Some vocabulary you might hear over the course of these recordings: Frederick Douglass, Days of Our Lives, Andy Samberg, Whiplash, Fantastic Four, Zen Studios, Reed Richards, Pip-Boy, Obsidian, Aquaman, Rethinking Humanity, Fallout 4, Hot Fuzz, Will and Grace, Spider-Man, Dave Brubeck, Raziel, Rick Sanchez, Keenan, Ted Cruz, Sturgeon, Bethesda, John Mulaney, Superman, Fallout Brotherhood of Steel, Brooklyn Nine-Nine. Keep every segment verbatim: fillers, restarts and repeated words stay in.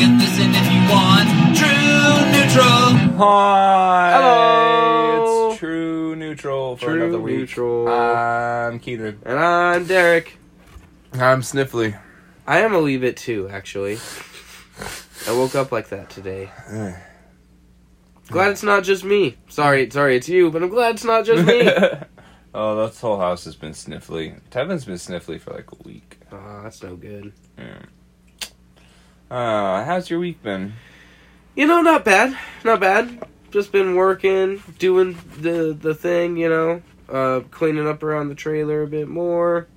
can listen if you want. True Neutral. Hi. Hello. It's True Neutral for True another week. Neutral. I'm Keenan. And I'm Derek. I'm Sniffly. I am a wee bit too, actually. I woke up like that today. Glad it's not just me. Sorry, sorry, it's you, but I'm glad it's not just me. Oh, that whole house has been sniffly. Tevin's been sniffly for like a week. Oh, that's no good. Yeah. Uh, how's your week been? You know, not bad. Not bad. Just been working, doing the, the thing, you know. Uh, cleaning up around the trailer a bit more.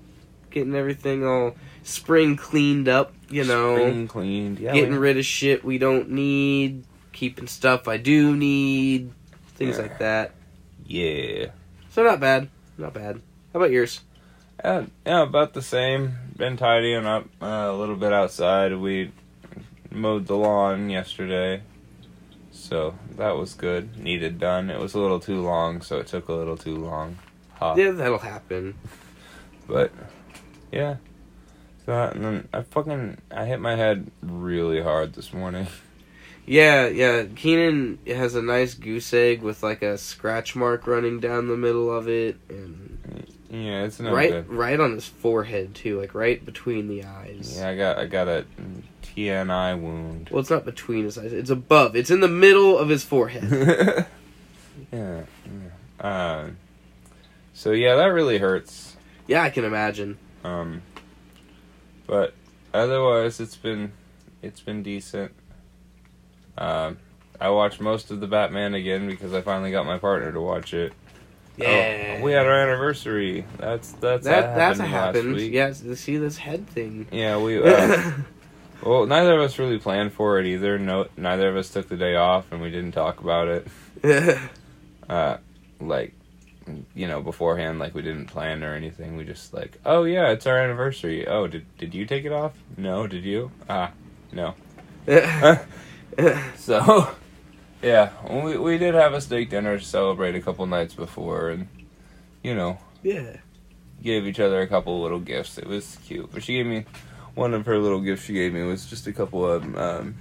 Getting everything all spring cleaned up, you know. Spring cleaned, yeah. Getting yeah. rid of shit we don't need. Keeping stuff I do need. Things yeah. like that. Yeah. So not bad. Not bad. How about yours? Uh, yeah, about the same. Been tidying up uh, a little bit outside. We mowed the lawn yesterday, so that was good. Needed done. It was a little too long, so it took a little too long. Huh. Yeah, that'll happen. But, yeah. So, and then I fucking, I hit my head really hard this morning. Yeah, yeah. Keenan has a nice goose egg with, like, a scratch mark running down the middle of it. And yeah, it's no right, good. Right on his forehead, too. Like, right between the eyes. Yeah, I got I got a T N I wound. Well, it's not between his eyes. It's above. It's in the middle of his forehead. yeah. yeah. Uh, so, yeah, that really hurts. Yeah, I can imagine. Um, but otherwise, it's been it's been decent. Um, uh, I watched most of the Batman again because I finally got my partner to watch it. Yeah, oh, we had our anniversary. That's that's that, that's a happened. Yes, yeah, see this head thing. Yeah, we. Uh, well, neither of us really planned for it either. No, neither of us took the day off, and we didn't talk about it. uh, like, you know, beforehand, like we didn't plan or anything. We just like, oh yeah, it's our anniversary. Oh, did did you take it off? No, did you? Ah, no. So, yeah, we we did have a steak dinner to celebrate a couple nights before, and, you know, yeah, gave each other a couple little gifts. It was cute. But she gave me, one of her little gifts she gave me was just a couple of um,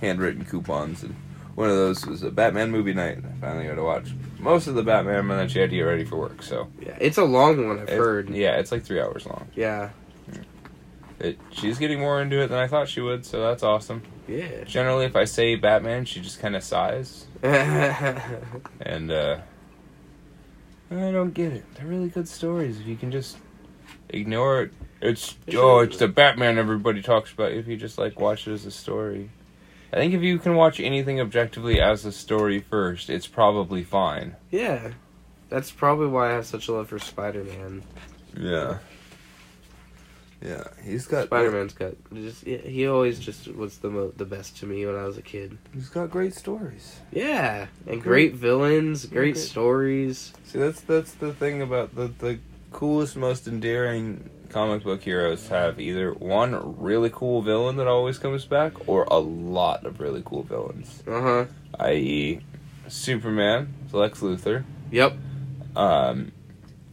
handwritten coupons, and one of those was a Batman movie night. I finally got to watch most of the Batman, and then she had to get ready for work, so. Yeah, it's a long one, I've it's, heard. Yeah, it's like three hours long. Yeah. It, she's getting more into it than I thought she would, so that's awesome. Yeah. Generally, if I say Batman, she just kind of sighs. and, uh... I don't get it. They're really good stories. If you can just ignore it. It's, oh, it's the Batman everybody talks about. If you just, like, watch it as a story. I think if you can watch anything objectively as a story first, it's probably fine. Yeah. That's probably why I have such a love for Spider-Man. Yeah. Yeah, he's got... Spider-Man's got... Just, he always just was the mo- the best to me when I was a kid. He's got great stories. Yeah, and great, great villains, great, great stories. See, that's that's the thing about the, the coolest, most endearing comic book heroes have either one really cool villain that always comes back, or a lot of really cool villains. Uh-huh. that is. Superman, Lex Luthor. Yep. Um...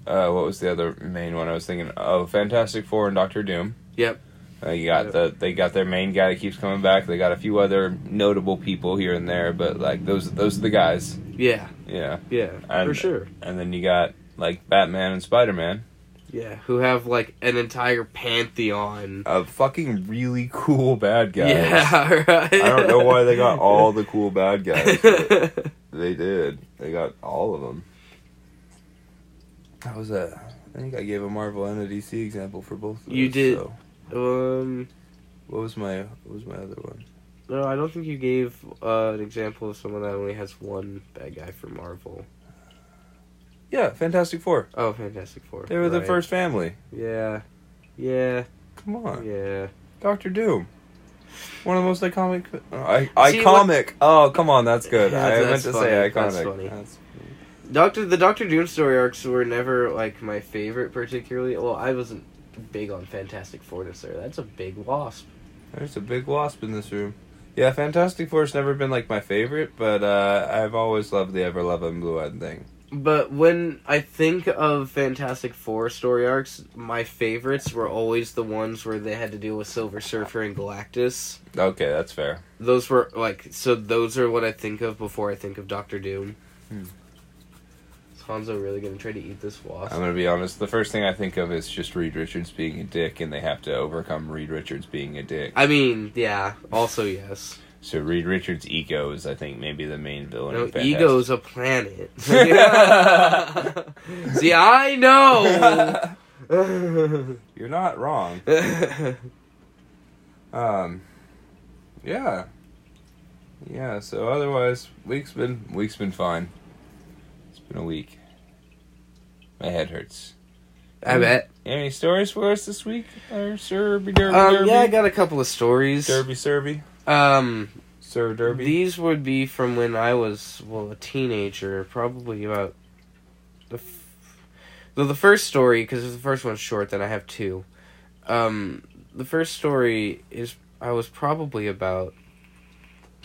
Uh, what was the other main one I was thinking? Oh, Fantastic Four and Doctor Doom. Yep. Uh, you got yep. the they got their main guy that keeps coming back. They got a few other notable people here and there, but like those those are the guys. Yeah. Yeah. Yeah. And, for sure. And then you got like Batman and Spider-Man. Yeah, who have like an entire pantheon of fucking really cool bad guys. Yeah, right. I don't know why they got all the cool bad guys. But they did. They got all of them. That was a... I think I gave a Marvel and a D C example for both of those. You did. So. Um, what was my What was my other one? No, I don't think you gave uh, an example of someone that only has one bad guy for Marvel. Yeah, Fantastic Four. Oh, Fantastic Four. They were right. The first family. Yeah. Yeah. Come on. Yeah. Doctor Doom. One of the most iconic... Oh, I, See, iconic! What? Oh, come on, that's good. That's, I that's meant to funny. say iconic. That's funny. That's Doctor the Doctor Doom story arcs were never like my favorite particularly. Well, I wasn't big on Fantastic Four necessarily. That's a big wasp. There's a big wasp in this room. Yeah, Fantastic Four's never been like my favorite, but uh, I've always loved the Ever Lovin' Blue Eyed Thing. But when I think of Fantastic Four story arcs, my favorites were always the ones where they had to deal with Silver Surfer and Galactus. Okay, that's fair. Those were, like, so those are what I think of before I think of Doctor Doom. Hmm. Is Hanzo really going to try to eat this wasp? I'm going to be honest, the first thing I think of is just Reed Richards being a dick, and they have to overcome Reed Richards being a dick. I mean, yeah, also yes. So Reed Richards' ego is, I think, maybe the main villain. No, ego's a planet. See, I know! You're not wrong. um, yeah. Yeah, so otherwise, week's been, week's been fine. It's been a week. My head hurts. I bet. Any stories for us this week? Or Serby Derby um, Derby? Yeah, I got a couple of stories. Derby Serby. Um, Sir Derby. These would be from when I was, well, a teenager, probably about the f- well, the first story, because the first one's short, then I have two. Um, the first story is, I was probably about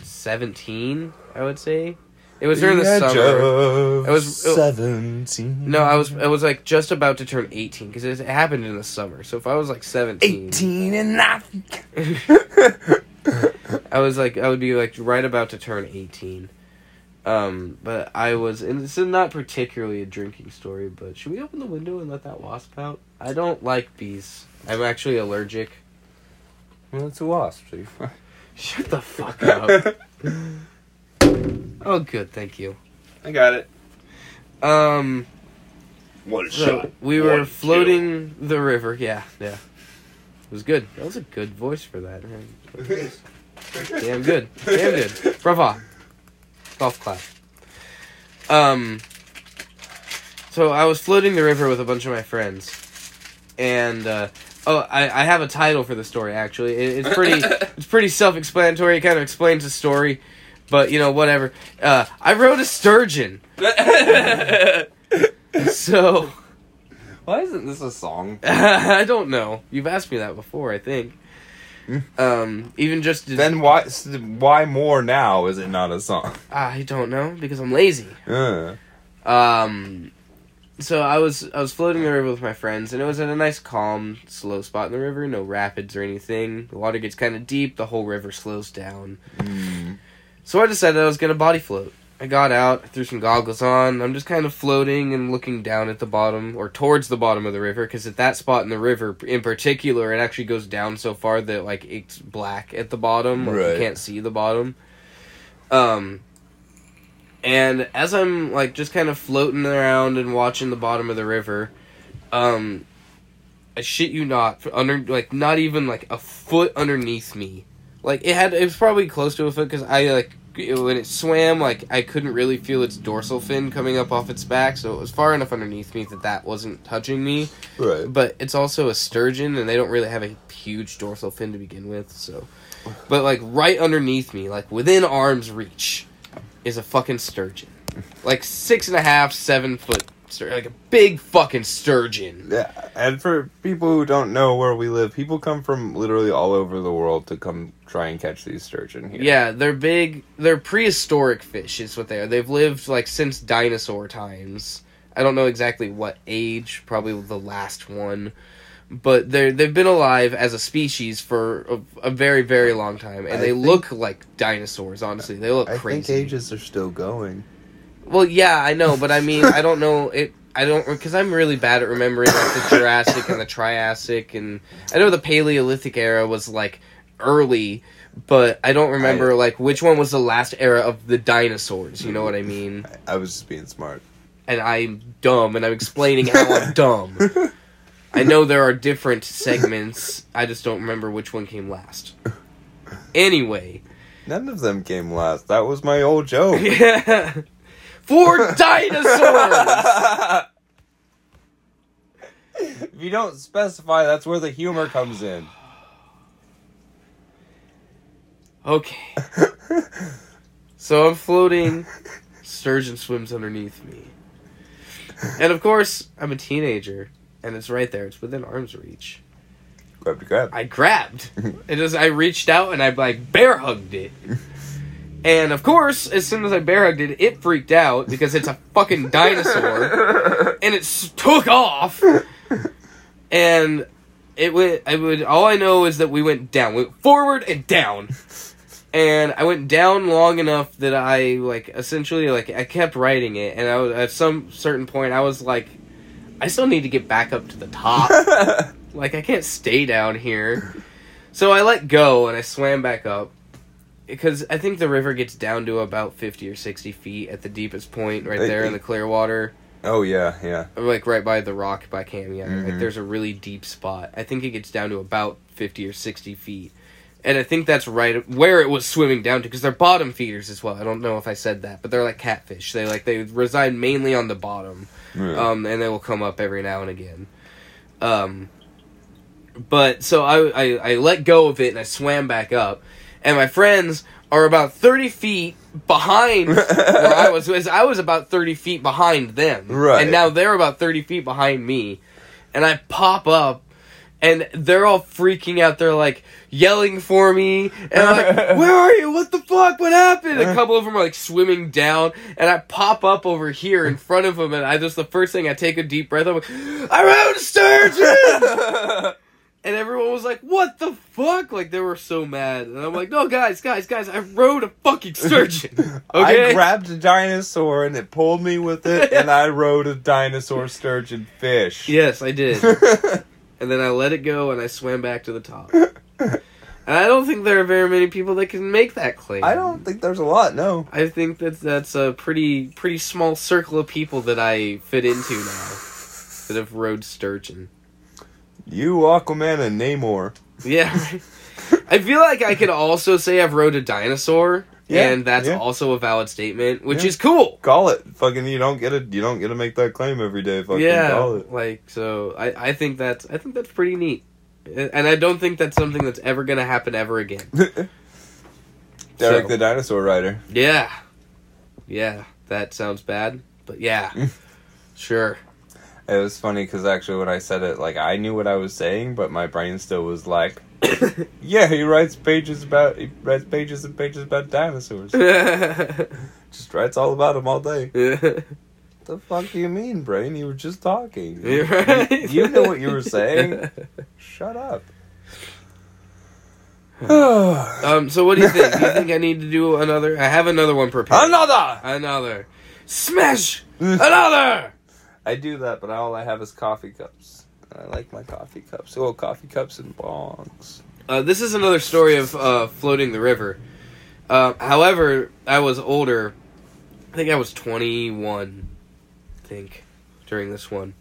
seventeen, I would say. It was during the, the summer. I was it, seventeen. No, I was I was like just about to turn eighteen because it happened in the summer. So if I was like seventeen, eighteen and nothing. I was like, I would be like right about to turn eighteen. Um, but I was, and this is not particularly a drinking story, but should we open the window and let that wasp out? I don't like bees. I'm actually allergic. Well, it's a wasp, so you're fine. Shut the fuck up. Oh, good, thank you. I got it. Um, One so shot. We were One, floating two. the river, yeah, yeah. It was good. That was a good voice for that, right? Damn good. Damn good. Bravo. Golf clap. Um, so I was floating the river with a bunch of my friends. And, uh, oh, I, I have a title for the story, actually. It, it's pretty it's pretty self-explanatory. It kind of explains the story. But, you know, whatever. Uh, I rode a sturgeon. So... Why isn't this a song? I don't know. You've asked me that before, I think. Um, even just to then why why more now is it not a song? I don't know because I'm lazy. Uh. Um, so I was I was floating the river with my friends, and it was at a nice calm, slow spot in the river. No rapids or anything. The water gets kind of deep. The whole river slows down. Mm. So I decided I was gonna body float. I got out, I threw some goggles on, I'm just kind of floating and looking down at the bottom, or towards the bottom of the river, because at that spot in the river, in particular, it actually goes down so far that, like, it's black at the bottom, like, right. You can't see the bottom. Um, and as I'm, like, just kind of floating around and watching the bottom of the river, um, I shit you not, under, like, not even, like, a foot underneath me. Like, it had, it was probably close to a foot, because I, like, It, when it swam, like, I couldn't really feel its dorsal fin coming up off its back, so it was far enough underneath me that that wasn't touching me. Right. But it's also a sturgeon, and they don't really have a huge dorsal fin to begin with, so... But, like, right underneath me, like, within arm's reach, is a fucking sturgeon. Like, six and a half, seven foot sturgeon. Like, a big fucking sturgeon. Yeah, and for people who don't know where we live, people come from literally all over the world to come... try and catch these sturgeon here. Yeah, they're big. They're prehistoric fish is what they are. They've lived, like, since dinosaur times. I don't know exactly what age, probably the last one. But they're, they've been alive as a species for a, a very, very long time. And I they think, look like dinosaurs, honestly. They look I crazy. I think ages are still going. Well, yeah, I know. But, I mean, I don't know... it. I don't... Because I'm really bad at remembering, like, the Jurassic and the Triassic. And I know the Paleolithic era was, like... early, but I don't remember I, like which one was the last era of the dinosaurs, you know what I mean? I, I was just being smart. And I'm dumb, and I'm explaining how I'm dumb. I know there are different segments, I just don't remember which one came last. Anyway. None of them came last. That was my old joke. Yeah. Four dinosaurs! If you don't specify, that's where the humor comes in. Okay. So I'm floating. Sturgeon swims underneath me. And of course, I'm a teenager. And it's right there. It's within arm's reach. Grab to grab. I grabbed. It was, I reached out and I, like, bear hugged it. And, of course, as soon as I bear hugged it, it freaked out because it's a fucking dinosaur. And it took off. And it went, I would, all I know is that we went down. We went forward and down. And I went down long enough that I, like, essentially, like, I kept riding it. And I was, at some certain point, I was like, I still need to get back up to the top. Like, I can't stay down here. So I let go and I swam back up. Because I think the river gets down to about fifty or sixty feet at the deepest point right there in the Clearwater. Oh, yeah, yeah. Like, right by the rock by Kamiah. Mm-hmm. Like, there's a really deep spot. I think it gets down to about fifty or sixty feet. And I think that's right where it was swimming down to, because they're bottom feeders as well. I don't know if I said that, but they're like catfish. They like they reside mainly on the bottom, yeah. um, and they will come up every now and again. Um, but, so I, I I let go of it, and I swam back up. And my friends are about thirty feet behind where I was. I was about thirty feet behind them. Right. And now they're about thirty feet behind me. And I pop up, and they're all freaking out. They're, like, yelling for me. And I'm like, where are you? What the fuck? What happened? A couple of them are, like, swimming down. And I pop up over here in front of them. And I just, the first thing, I take a deep breath. I'm like, I rode sturgeon! And everyone was like, what the fuck? Like, they were so mad. And I'm like, no, guys, guys, guys, I rode a fucking sturgeon. Okay? I grabbed a dinosaur, and it pulled me with it, and I rode a dinosaur sturgeon fish. Yes, I did. And then I let it go, and I swam back to the top. And I don't think there are very many people that can make that claim. I don't think there's a lot, no. I think that that's a pretty, pretty small circle of people that I fit into now that have rode sturgeon. You, Aquaman, and Namor. Yeah. Right. I feel like I could also say I've rode a dinosaur, yeah, and that's yeah. also a valid statement, which yeah. is cool. Call it. Fucking you don't get it you don't get to make that claim every day, fucking yeah, call it. Like so I, I think that's I think that's pretty neat. And I don't think that's something that's ever gonna happen ever again. Derek so. the dinosaur rider. Yeah. Yeah, that sounds bad, but yeah. Sure. It was funny because actually when I said it, like, I knew what I was saying, but my brain still was like, yeah, he writes pages about, he writes pages and pages about dinosaurs. Just writes all about them all day. What the fuck do you mean, brain? You were just talking. You're right. You, you know what you were saying. Shut up. um. So what do you think? Do you think I need to do another? I have another one prepared. Another! Another. Smash! Another! I do that, but all I have is coffee cups. And I like my coffee cups. Oh, coffee cups and bongs. Uh, this is another story of uh, floating the river. Uh, however, I was older. I think I was twenty-one, I think, during this one.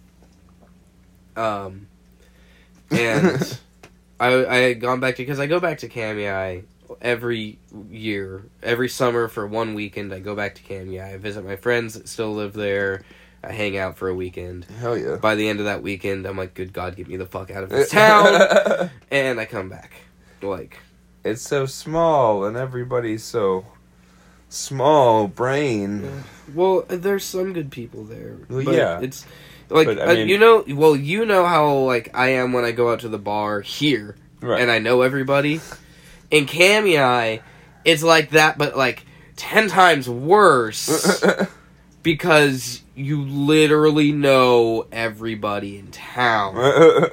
Um, and I, I had gone back to, because I go back to Kamiah every year. Every summer for one weekend, I go back to Kamiah. I visit my friends that still live there. I hang out for a weekend. Hell yeah. By the end of that weekend, I'm like, good God, get me the fuck out of this town. And I come back. Like, it's so small, and everybody's so small brain. Yeah. Well, there's some good people there. Well, but yeah. It's, like, but, I mean, uh, you know, well, you know how, like, I am when I go out to the bar here. Right. And I know everybody. In Kamiah, it's like that, but, like, ten times worse. Because you literally know everybody in town.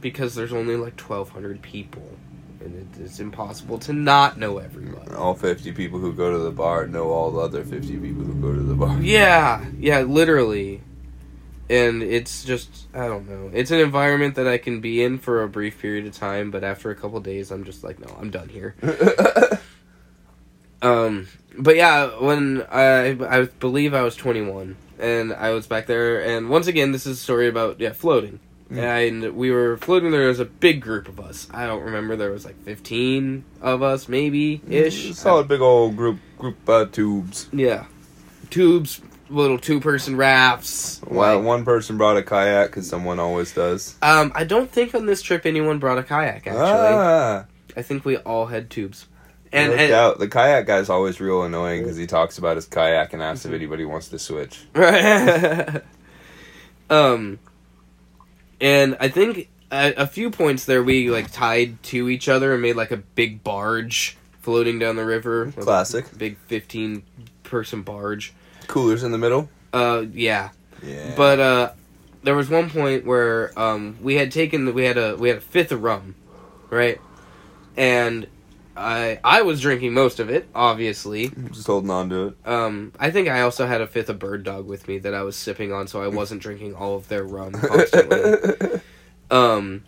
Because there's only like twelve hundred people. And it, it's impossible to not know everybody. All fifty people who go to the bar know all the other fifty people who go to the bar. Yeah, yeah, literally. And it's just, I don't know. It's an environment that I can be in for a brief period of time. But after a couple days, I'm just like, no, I'm done here. um... But yeah, when I I believe I was twenty-one, and I was back there, and once again, this is a story about, yeah, floating. Mm. And we were floating there, there was a big group of us. I don't remember, there was like fifteen of us, maybe-ish. Solid big old group, group uh, tubes. Yeah. Tubes, little two-person rafts. Well, like, one person brought a kayak, because someone always does. Um, I don't think on this trip anyone brought a kayak, actually. Ah. I think we all had tubes. And, and out. The kayak guy's always real annoying because he talks about his kayak and asks if anybody wants to switch. Right. um, and I think at a few points there we like tied to each other and made like a big barge floating down the river. Classic. Big fifteen-person barge. Coolers in the middle? Uh, yeah. Yeah. But, uh, there was one point where, um, we had taken, the, we had a, we had a fifth of rum, right? And I, I was drinking most of it, obviously. Just holding on to it. Um, I think I also had a fifth of Bird Dog with me that I was sipping on, so I wasn't drinking all of their rum constantly. um...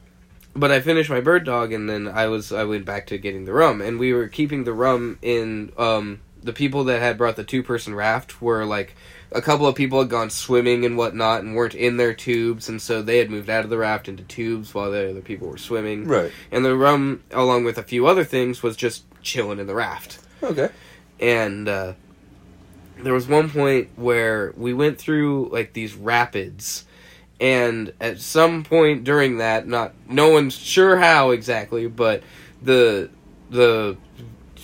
But I finished my Bird Dog, and then I was I went back to getting the rum, and we were keeping the rum in. Um, the people that had brought the two person raft were like a couple of people had gone swimming and whatnot, and weren't in their tubes, and so they had moved out of the raft into tubes while the other people were swimming. Right. And the rum, along with a few other things, was just chilling in the raft. Okay. And uh, there was one point where we went through like these rapids. And at some point during that, not no one's sure how exactly, but the the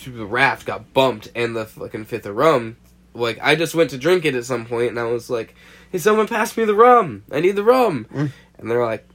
the raft got bumped, and the fucking fifth of rum, like, I just went to drink it at some point, and I was like, hey, someone pass me the rum, I need the rum. Mm. And they're like,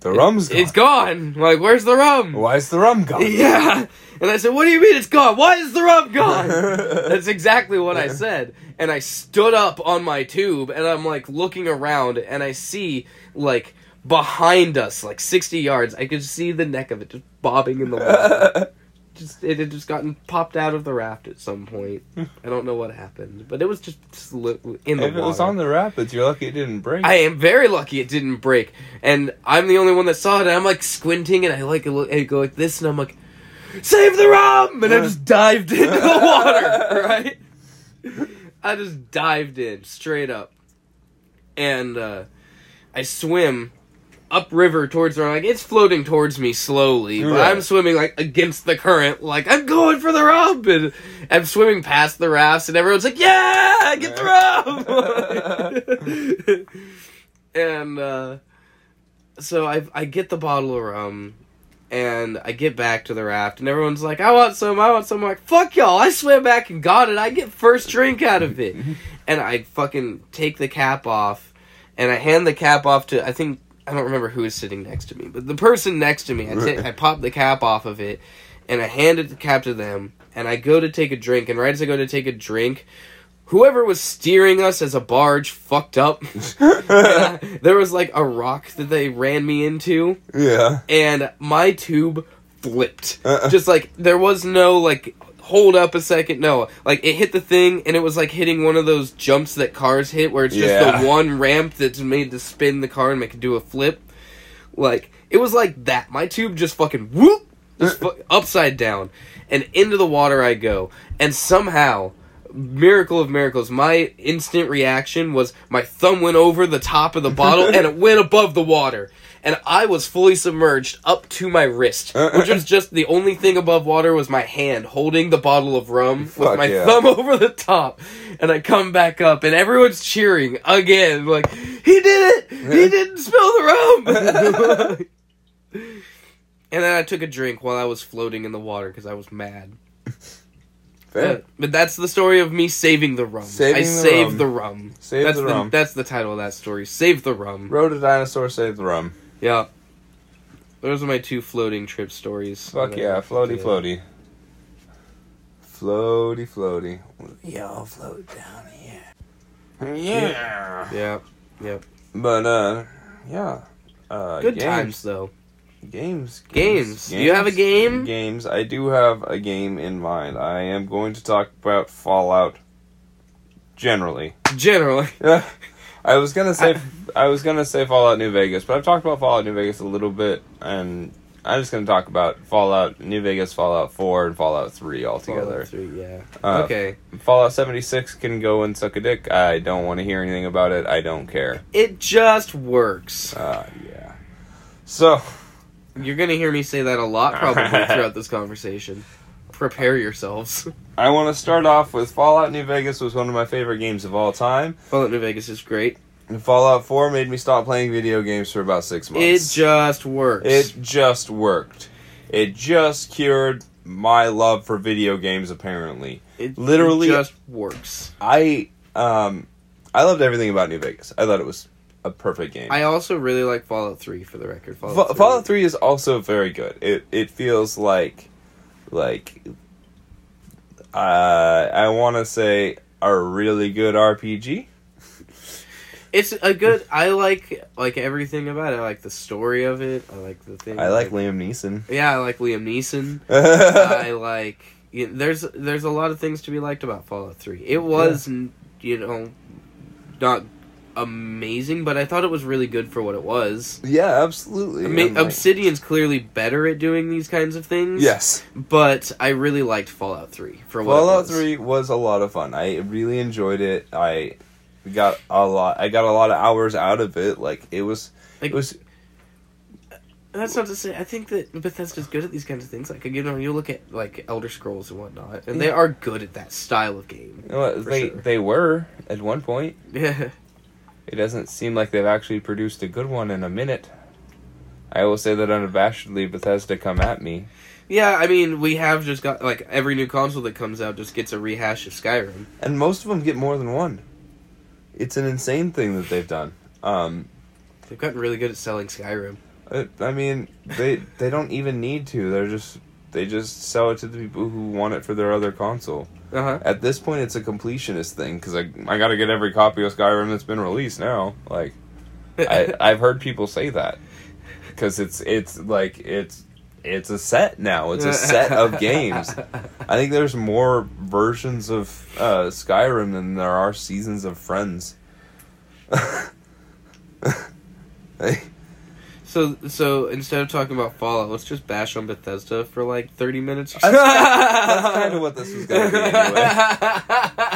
the rum's gone. It's gone. I'm like, where's the rum? Why is the rum gone? Yeah. And I said, what do you mean it's gone? Why is the rum gone? That's exactly what I said. And I stood up on my tube, and I'm, like, looking around, and I see, like, behind us, like, sixty yards, I could see the neck of it just bobbing in the water. Just, it had just gotten popped out of the raft at some point. I don't know what happened, but it was just in the and water. If it was on the rapids, you're lucky it didn't break. I am very lucky it didn't break, and I'm the only one that saw it, and I'm, like, squinting, and I, like, I go like this, and I'm like, save the rum! And I just dived into the water, right? I just dived in, straight up. And, uh, I swim upriver towards the rum. Like, it's floating towards me slowly, but right. I'm swimming, like, against the current. Like, I'm going for the rum! And I'm swimming past the rafts, and everyone's like, yeah! Get the rum! And, uh, so I, I get the bottle of rum. And I get back to the raft, and everyone's like, I want some, I want some. I'm like, fuck y'all, I swam back and got it, I get first drink out of it. And I fucking take the cap off, and I hand the cap off to, I think, I don't remember who was sitting next to me, but the person next to me, I, t- I pop the cap off of it, and I handed the cap to them, and I go to take a drink, and right as I go to take a drink, whoever was steering us as a barge fucked up. I, there was, like, a rock that they ran me into. Yeah. And my tube flipped. Uh-uh. Just, like, there was no, like, hold up a second. No. Like, it hit the thing, and it was, like, hitting one of those jumps that cars hit, where it's just yeah. the one ramp that's made to spin the car and make it do a flip. Like, it was like that. My tube just fucking whoop! Just fu- upside down. And into the water I go. And somehow, miracle of miracles, my instant reaction was my thumb went over the top of the bottle and it went above the water, and I was fully submerged up to my wrist, which was just the only thing above water was my hand holding the bottle of rum with Fuck my yeah. thumb over the top. And I come back up, and everyone's cheering again, like, he did it, he didn't spill the rum. And then I took a drink while I was floating in the water because I was mad. Uh, but that's the story of me saving the rum. Saving I the saved rum. the rum. Save that's the, the rum. That's the title of that story. Save the rum. Rode a dinosaur, save the rum. Yeah. Those are my two floating trip stories. Fuck yeah, floaty, floaty. Floaty, floaty. We all float down here. Yeah. Yeah. Yep. But, uh, yeah. Uh, Good games. times, though. Games, games. Games. Do you have a game? Games. I do have a game in mind. I am going to talk about Fallout generally. Generally. Yeah. I was going to say I, I was going to say Fallout New Vegas, but I've talked about Fallout New Vegas a little bit, and I'm just going to talk about Fallout New Vegas, Fallout four, and Fallout three altogether. Fallout three, yeah. Uh, okay. Fallout seventy-six can go and suck a dick. I don't want to hear anything about it. I don't care. It just works. Uh, yeah. So, you're going to hear me say that a lot probably throughout this conversation. Prepare yourselves. I want to start off with Fallout New Vegas was one of my favorite games of all time. Fallout New Vegas is great. And Fallout four made me stop playing video games for about six months. It just works. It just worked. It just cured my love for video games, apparently. It literally just works. I um I loved everything about New Vegas. I thought it was a perfect game. I also really like Fallout three, for the record. Fallout, Fa- three. Fallout three is also very good. It it feels like like uh, I want to say a really good R P G. It's a good... I like like everything about it. I like the story of it. I like the thing. I like, like Liam Neeson. Yeah, I like Liam Neeson. I like... You know, there's there's a lot of things to be liked about Fallout three. It was, yeah. you know, not amazing, but I thought it was really good for what it was. Yeah, absolutely. I mean, like... Obsidian's clearly better at doing these kinds of things. Yes. But I really liked Fallout three for what Fallout it was. Fallout three was a lot of fun. I really enjoyed it. I... We got a lot. I got a lot of hours out of it. Like it was, like, it was. That's not to say. I think that Bethesda's good at these kinds of things. Like you know, you look at like Elder Scrolls and whatnot, and yeah. they are good at that style of game. You know what, they sure. they were at one point. Yeah. It doesn't seem like they've actually produced a good one in a minute. I will say that unabashedly, Bethesda, come at me. Yeah, I mean, we have just got like every new console that comes out just gets a rehash of Skyrim, and most of them get more than one. It's an insane thing that they've done. Um, they've gotten really good at selling Skyrim. I, I mean, they they don't even need to. They're just they just sell it to the people who want it for their other console. Uh-huh. At this point, it's a completionist thing because I I gotta get every copy of Skyrim that's been released now. Like, I I've heard people say that because it's it's like it's it's a set now. It's a set of games. I think there's more versions of uh, Skyrim than there are seasons of Friends. Hey. So, so instead of talking about Fallout, let's just bash on Bethesda for like thirty minutes. Or something. That's kind of what this is going to be anyway.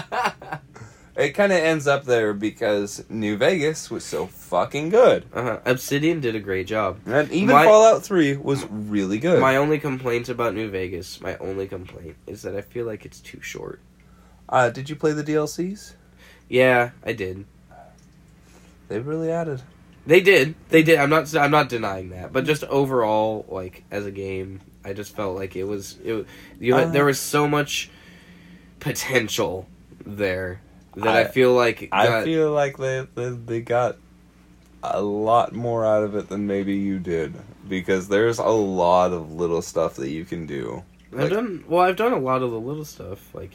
It kind of ends up there because New Vegas was so fucking good. Uh-huh. Obsidian did a great job. And even my, Fallout three was really good. My only complaint about New Vegas, my only complaint, is that I feel like it's too short. Uh, did you play the D L Cs? Yeah, I did. They really added. They did. They did. I'm not I'm not denying that. But just overall, like, as a game, I just felt like it was... It, you know, uh, there was so much potential there... That I, I feel like... Got, I feel like they, they they got a lot more out of it than maybe you did. Because there's a lot of little stuff that you can do. Like, I've done... Well, I've done a lot of the little stuff. Like,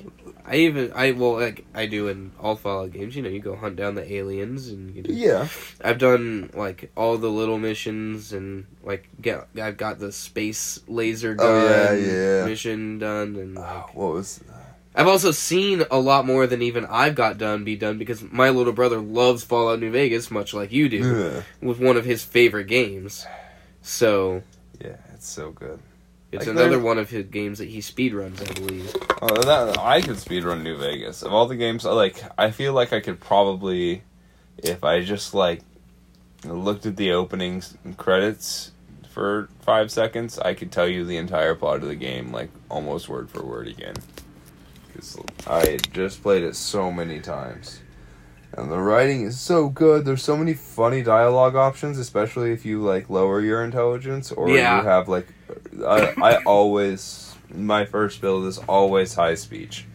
I even... I Well, like, I do in all Fallout games. You know, you go hunt down the aliens and... You do, yeah. I've done, like, all the little missions and, like, get, I've got the space laser gun oh, yeah, yeah. mission done and, like... Uh, what was... I've also seen a lot more than even I've got done be done because my little brother loves Fallout New Vegas much like you do Ugh. with one of his favorite games. So yeah, it's so good. It's like another one of his games that he speedruns, I believe. Oh, that, I could speedrun New Vegas. Of all the games, like I feel like I could probably, if I just like looked at the opening credits for five seconds, I could tell you the entire plot of the game, like almost word for word again. I just played it so many times. And the writing is so good. There's so many funny dialogue options, especially if you, like, lower your intelligence. Or yeah. you have, like... I, I always... My first build is always high speech.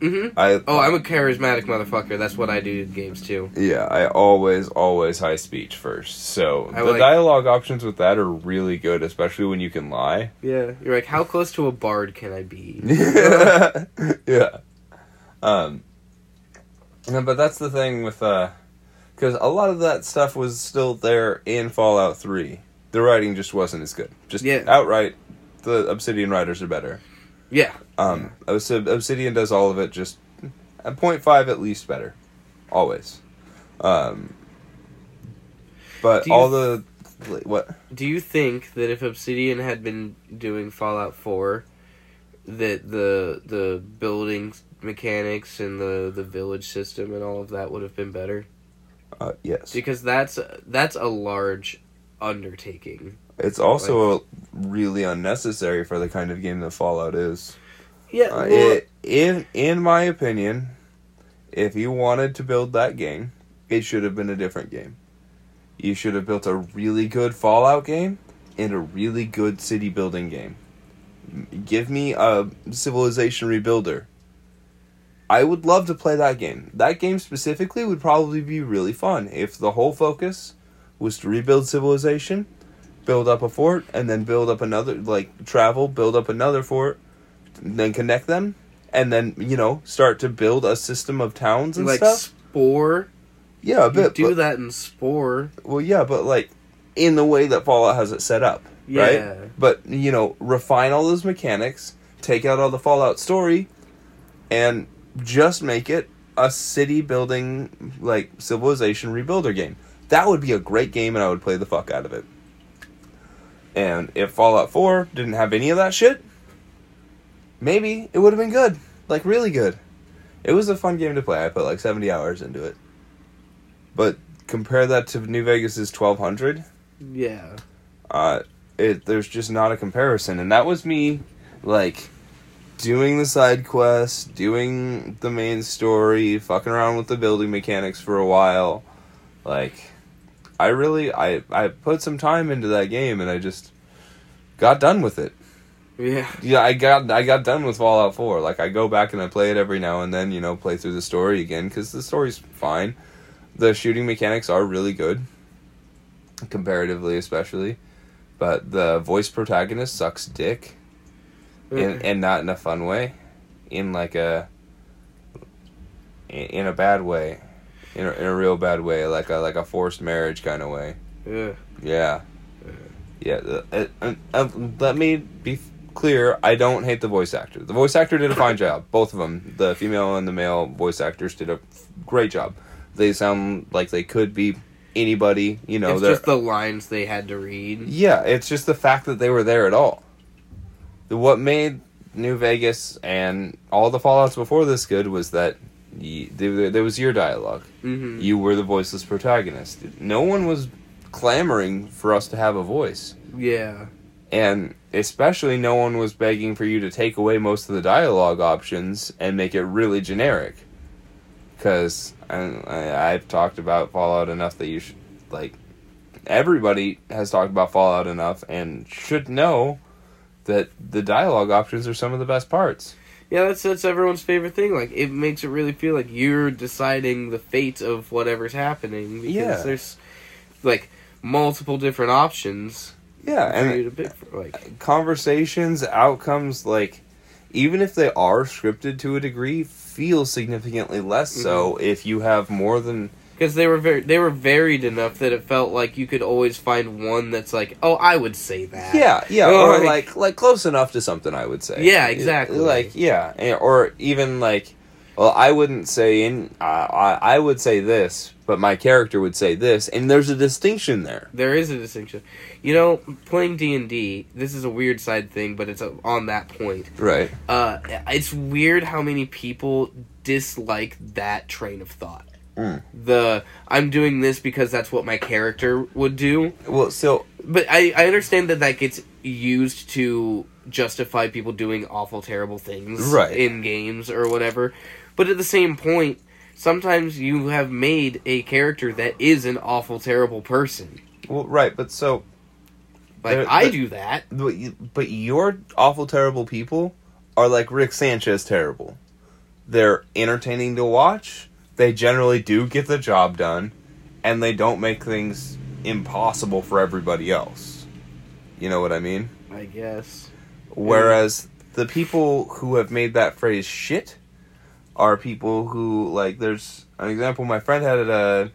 Mm-hmm. I, oh, I'm a charismatic motherfucker. That's what I do in games, too. Yeah, I always, always high speech first. So, I the like, dialogue options with that are really good, especially when you can lie. Yeah, you're like, how close to a bard can I be? yeah. Um, no, but that's the thing with... Because uh, a lot of that stuff was still there in Fallout three. The writing just wasn't as good. Just yeah. outright, the Obsidian writers are better. Yeah. Um, Obsidian does all of it just at point five at least better. Always. Um, but all the... what? Do you think that if Obsidian had been doing Fallout four, that the the building mechanics and the, the village system and all of that would have been better? Uh, yes. Because that's that's a large undertaking. It's also like, really unnecessary for the kind of game that Fallout is. Yeah, well, uh, it, in in my opinion, if you wanted to build that game, it should have been a different game. You should have built a really good Fallout game and a really good city building game. Give me a Civilization Rebuilder. I would love to play that game. That game specifically would probably be really fun if the whole focus was to rebuild civilization. Build up a fort, and then build up another, like, travel, build up another fort, then connect them, and then, you know, start to build a system of towns and like stuff. Like Spore? Yeah, a bit. You do but, that in Spore. Well, yeah, but, like, in the way that Fallout has it set up, yeah. right? But, you know, refine all those mechanics, take out all the Fallout story, and just make it a city-building, like, Civilization rebuilder game. That would be a great game, and I would play the fuck out of it. And if Fallout four didn't have any of that shit, maybe it would have been good. Like, really good. It was a fun game to play. I put, like, seventy hours into it. But compare that to New Vegas' twelve hundred. Yeah. Uh, it there's just not a comparison. And that was me, like, doing the side quests, doing the main story, fucking around with the building mechanics for a while. Like, I really, I, I put some time into that game, and I just got done with it. Yeah. Yeah, I got I got done with Fallout four. Like, I go back and I play it every now and then, you know, play through the story again, because the story's fine. The shooting mechanics are really good, comparatively especially, but the voice protagonist sucks dick, mm. and, and not in a fun way, in like a, in a bad way. In a, in a real bad way, like a like a forced marriage kind of way. Yeah. Yeah. Yeah. Uh, uh, uh, let me be clear. I don't hate the voice actor. The voice actor did a fine job. Both of them, the female and the male voice actors, did a great job. They sound like they could be anybody. You know, it's just the lines they had to read. Yeah, it's just the fact that they were there at all. What made New Vegas and all the Fallouts before this good was that. You, there, there was your dialogue. Mm-hmm. You were the voiceless protagonist. No one was clamoring for us to have a voice. Yeah. And especially no one was begging for you to take away most of the dialogue options and make it really generic. Because I, I, I've talked about Fallout enough that you should, like, everybody has talked about Fallout enough and should know that the dialogue options are some of the best parts. Yeah, that's that's everyone's favorite thing. Like, it makes it really feel like you're deciding the fate of whatever's happening because yeah. there's like multiple different options. Yeah, for and you to pick for, like conversations, outcomes, like even if they are scripted to a degree, feel significantly less mm-hmm. so if you have more than because they were very they were varied enough that it felt like you could always find one that's like, oh, I would say that. Yeah, yeah, or, or like, like like close enough to something I would say. Yeah, exactly. Like yeah, and, or even like, well, I wouldn't say in uh, I I would say this, but my character would say this, and there's a distinction there. There is a distinction. You know, playing D and D, this is a weird side thing, but it's on that point. Right. Uh, it's weird how many people dislike that train of thought. Mm. The I'm doing this because that's what my character would do. Well, so but I, I understand that that gets used to justify people doing awful, terrible things right. in games or whatever. But at the same point, sometimes you have made a character that is an awful, terrible person. Well, right, but so like there, I but, do that. But, you, but your awful, terrible people are like Rick Sanchez terrible. They're entertaining to watch. They generally do get the job done, and they don't make things impossible for everybody else. You know what I mean? I guess. Whereas yeah. the people who have made that phrase shit are people who, like, there's an example my friend had at a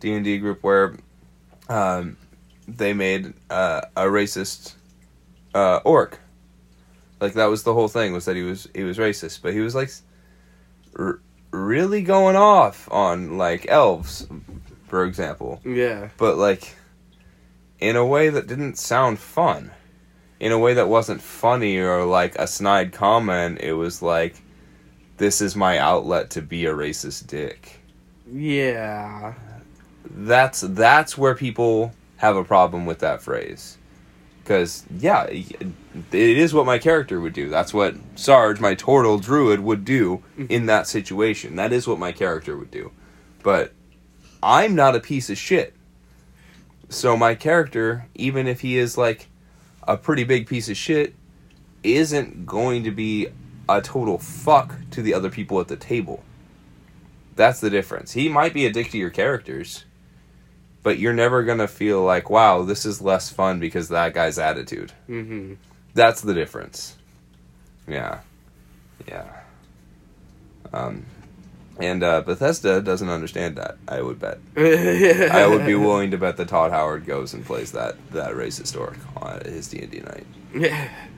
D and D group where um, they made uh, a racist uh, orc. Like, that was the whole thing, was that he was, he was racist. But he was, like... R- really going off on, like, elves, for example. Yeah. But, like, in a way that didn't sound fun. In a way that wasn't funny or, like, a snide comment. It was like, this is my outlet to be a racist dick. Yeah. That's, that's where people have a problem with that phrase. Because, yeah, it is what my character would do. That's what Sarge, my turtle druid, would do in that situation. That is what my character would do. But I'm not a piece of shit. So my character, even if he is, like, a pretty big piece of shit, isn't going to be a total fuck to the other people at the table. That's the difference. He might be a dick to your characters, but you're never going to feel like, wow, this is less fun because of that guy's attitude. Mm-hmm. That's the difference. Yeah. Yeah. Um, and uh, Bethesda doesn't understand that, I would bet. I would be willing to bet that Todd Howard goes and plays that, that racist orc on his D and D night.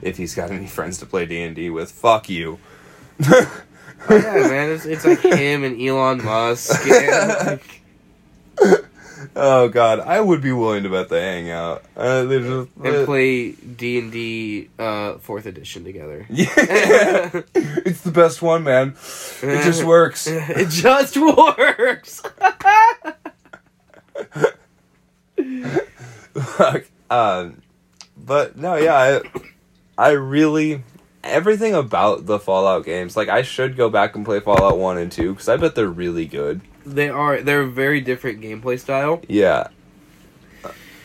If he's got any friends to play D and D with, fuck you. Oh, yeah, man, it's, it's like him and Elon Musk. And like... Oh, God, I would be willing to bet they hang out. Uh, they just, uh... And play D and D uh, fourth edition together. Yeah. It's the best one, man. It just works. It just works! Look, um, but, no, yeah, I, I really... Everything about the Fallout games, like, I should go back and play Fallout one and two, because I bet they're really good. They are. They're a very different gameplay style. Yeah.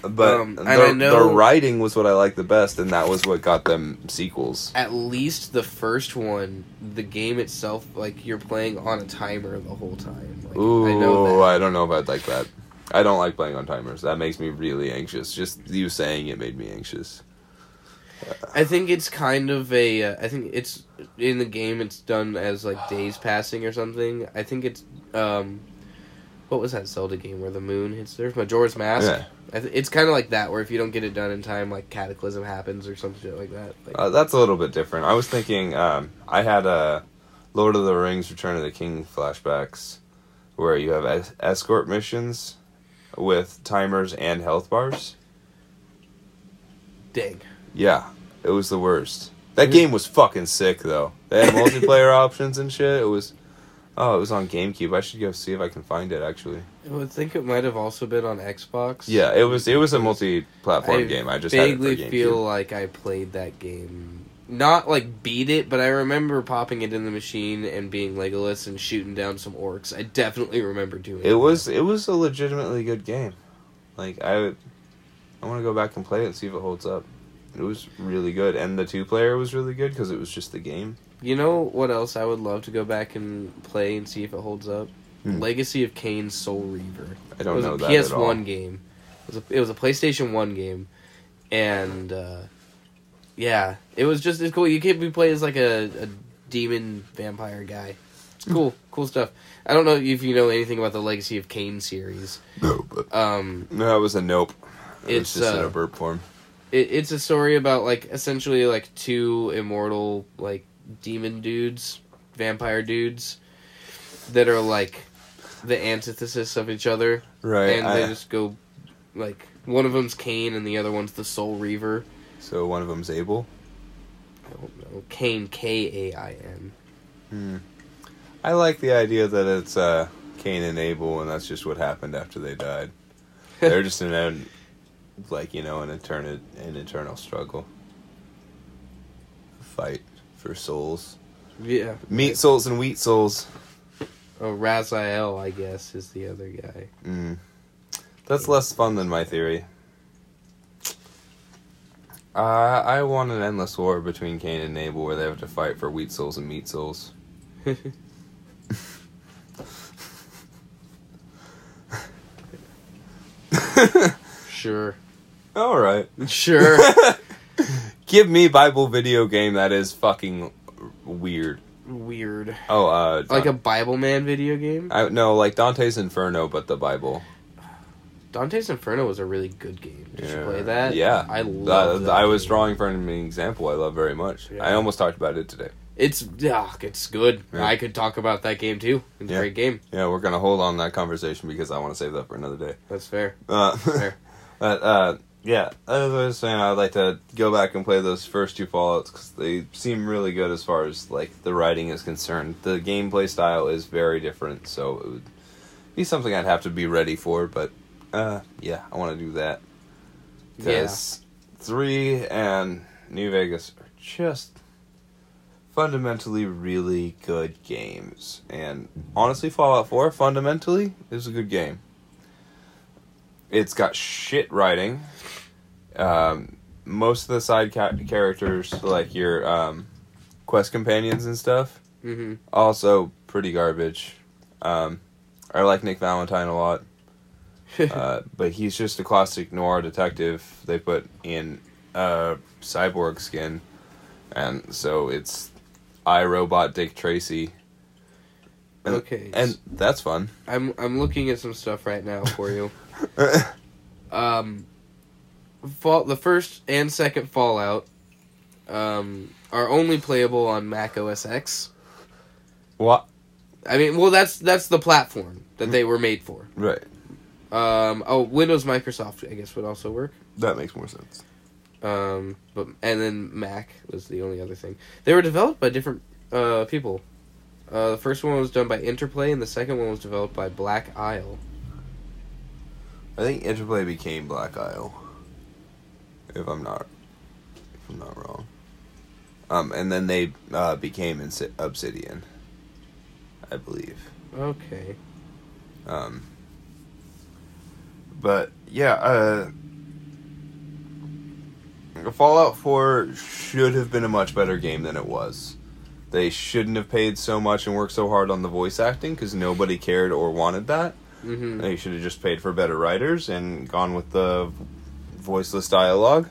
But um, the, I know the writing was what I liked the best, and that was what got them sequels. At least the first one, the game itself, like, you're playing on a timer the whole time. Like, Ooh, I, know I don't know about like that. I don't like playing on timers. That makes me really anxious. Just you saying it made me anxious. I think it's kind of a... Uh, I think it's... In the game, it's done as, like, days passing or something. I think it's... Um, what was that Zelda game where the moon hits there? Majora's Mask? Yeah. I th- it's kind of like that, where if you don't get it done in time, like, Cataclysm happens or some shit like that. Like, uh, that's a little bit different. I was thinking... Um, I had a Lord of the Rings Return of the King flashbacks where you have es- escort missions with timers and health bars. Dang. Yeah, it was the worst. That game was fucking sick, though. They had multiplayer options and shit. It was... Oh, it was on GameCube. I should go see if I can find it, actually. I think it might have also been on Xbox. Yeah, it was It was a multi-platform I game. I just vaguely had it for GameCube. Feel like I played that game. Not, like, beat it, but I remember popping it in the machine and being Legolas and shooting down some orcs. I definitely remember doing it. It was, it was a legitimately good game. Like, I... I want to go back and play it and see if it holds up. It was really good, and the two-player was really good, because it was just the game. You know what else I would love to go back and play and see if it holds up? Hmm. Legacy of Kain Soul Reaver. I don't know that at all. It was a P S one game. It was a, it was a PlayStation one game, and, uh, yeah, it was just it's cool. You can't be playing as, like, a, a demon vampire guy. It's cool. Cool stuff. I don't know if you know anything about the Legacy of Kain series. No, but... Um, no, it was a nope. It was just uh, in a burp form. It's a story about, like, essentially, like, two immortal, like, demon dudes, vampire dudes, that are, like, the antithesis of each other. Right. And they I... just go, like, one of them's Cain and the other one's the Soul Reaver. So one of them's Abel? I don't know. Cain, K A I N. Hmm. I like the idea that it's uh, Cain and Abel, and that's just what happened after they died. They're just in a... Like, you know, an eternal, an eternal struggle. Fight for souls. Yeah. Meat souls and wheat souls. Oh, Raziel, I guess, is the other guy. Mm. That's yeah. less fun than my theory. Uh, I want an endless war between Cain and Abel where they have to fight for wheat souls and meat souls. Sure. All right. Sure. Give me Bible video game that is fucking weird. Weird. Oh, uh... Don- like a Bible Man video game? I, no, like Dante's Inferno, but the Bible. Dante's Inferno was a really good game. Did yeah. you play that? Yeah. I love uh, I was game. Drawing for an example I love very much. Yeah. I almost talked about it today. It's ugh, it's good. Yeah. I could talk about that game, too. It's yeah. a great game. Yeah, we're going to hold on that conversation because I want to save that for another day. That's fair. Uh, fair. But, uh... Yeah, as I was saying, I'd like to go back and play those first two Fallouts, because they seem really good as far as, like, the writing is concerned. The gameplay style is very different, so it would be something I'd have to be ready for, but, uh, yeah, I want to do that. Because yeah. three and New Vegas are just fundamentally really good games. And, honestly, Fallout four, fundamentally, is a good game. It's got shit writing. Um, most of the side ca- characters, like your um, quest companions and stuff, mm-hmm. also pretty garbage. Um, I like Nick Valentine a lot, uh, but he's just a classic noir detective they put in a cyborg skin, and so it's iRobot Dick Tracy. And, okay. And that's fun. I'm I'm looking at some stuff right now for you. um, fall the first and second Fallout um, are only playable on Mac O S X. What? I mean, well, that's that's the platform that they were made for. Right. Um, oh, Windows, Microsoft, I guess, would also work. That makes more sense. Um, but and then Mac was the only other thing. They were developed by different uh, people. Uh, the first one was done by Interplay, and the second one was developed by Black Isle. I think Interplay became Black Isle, if I'm not, if I'm not wrong. Um, and then they uh, became Insi- Obsidian, I believe. Okay. Um. But yeah, uh, Fallout four should have been a much better game than it was. They shouldn't have paid so much and worked so hard on the voice acting because nobody cared or wanted that. Mm-hmm. They should have just paid for better writers and gone with the voiceless dialogue.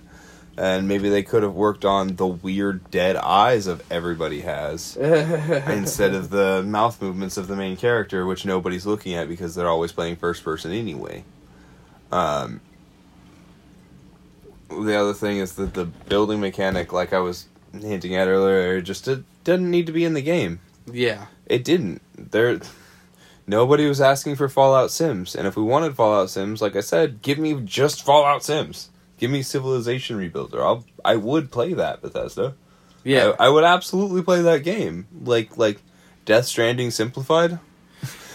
And maybe they could have worked on the weird dead eyes of everybody has instead of the mouth movements of the main character, which nobody's looking at because they're always playing first person anyway. Um, the other thing is that the building mechanic, like I was hinting at earlier, just did. Didn't need to be in the game. Yeah. It didn't. There, nobody was asking for Fallout Sims. And if we wanted Fallout Sims, like I said, give me just Fallout Sims. Give me Civilization Rebuilder. I'll, I would play that, Bethesda. Yeah. I, I would absolutely play that game. Like, like Death Stranding simplified.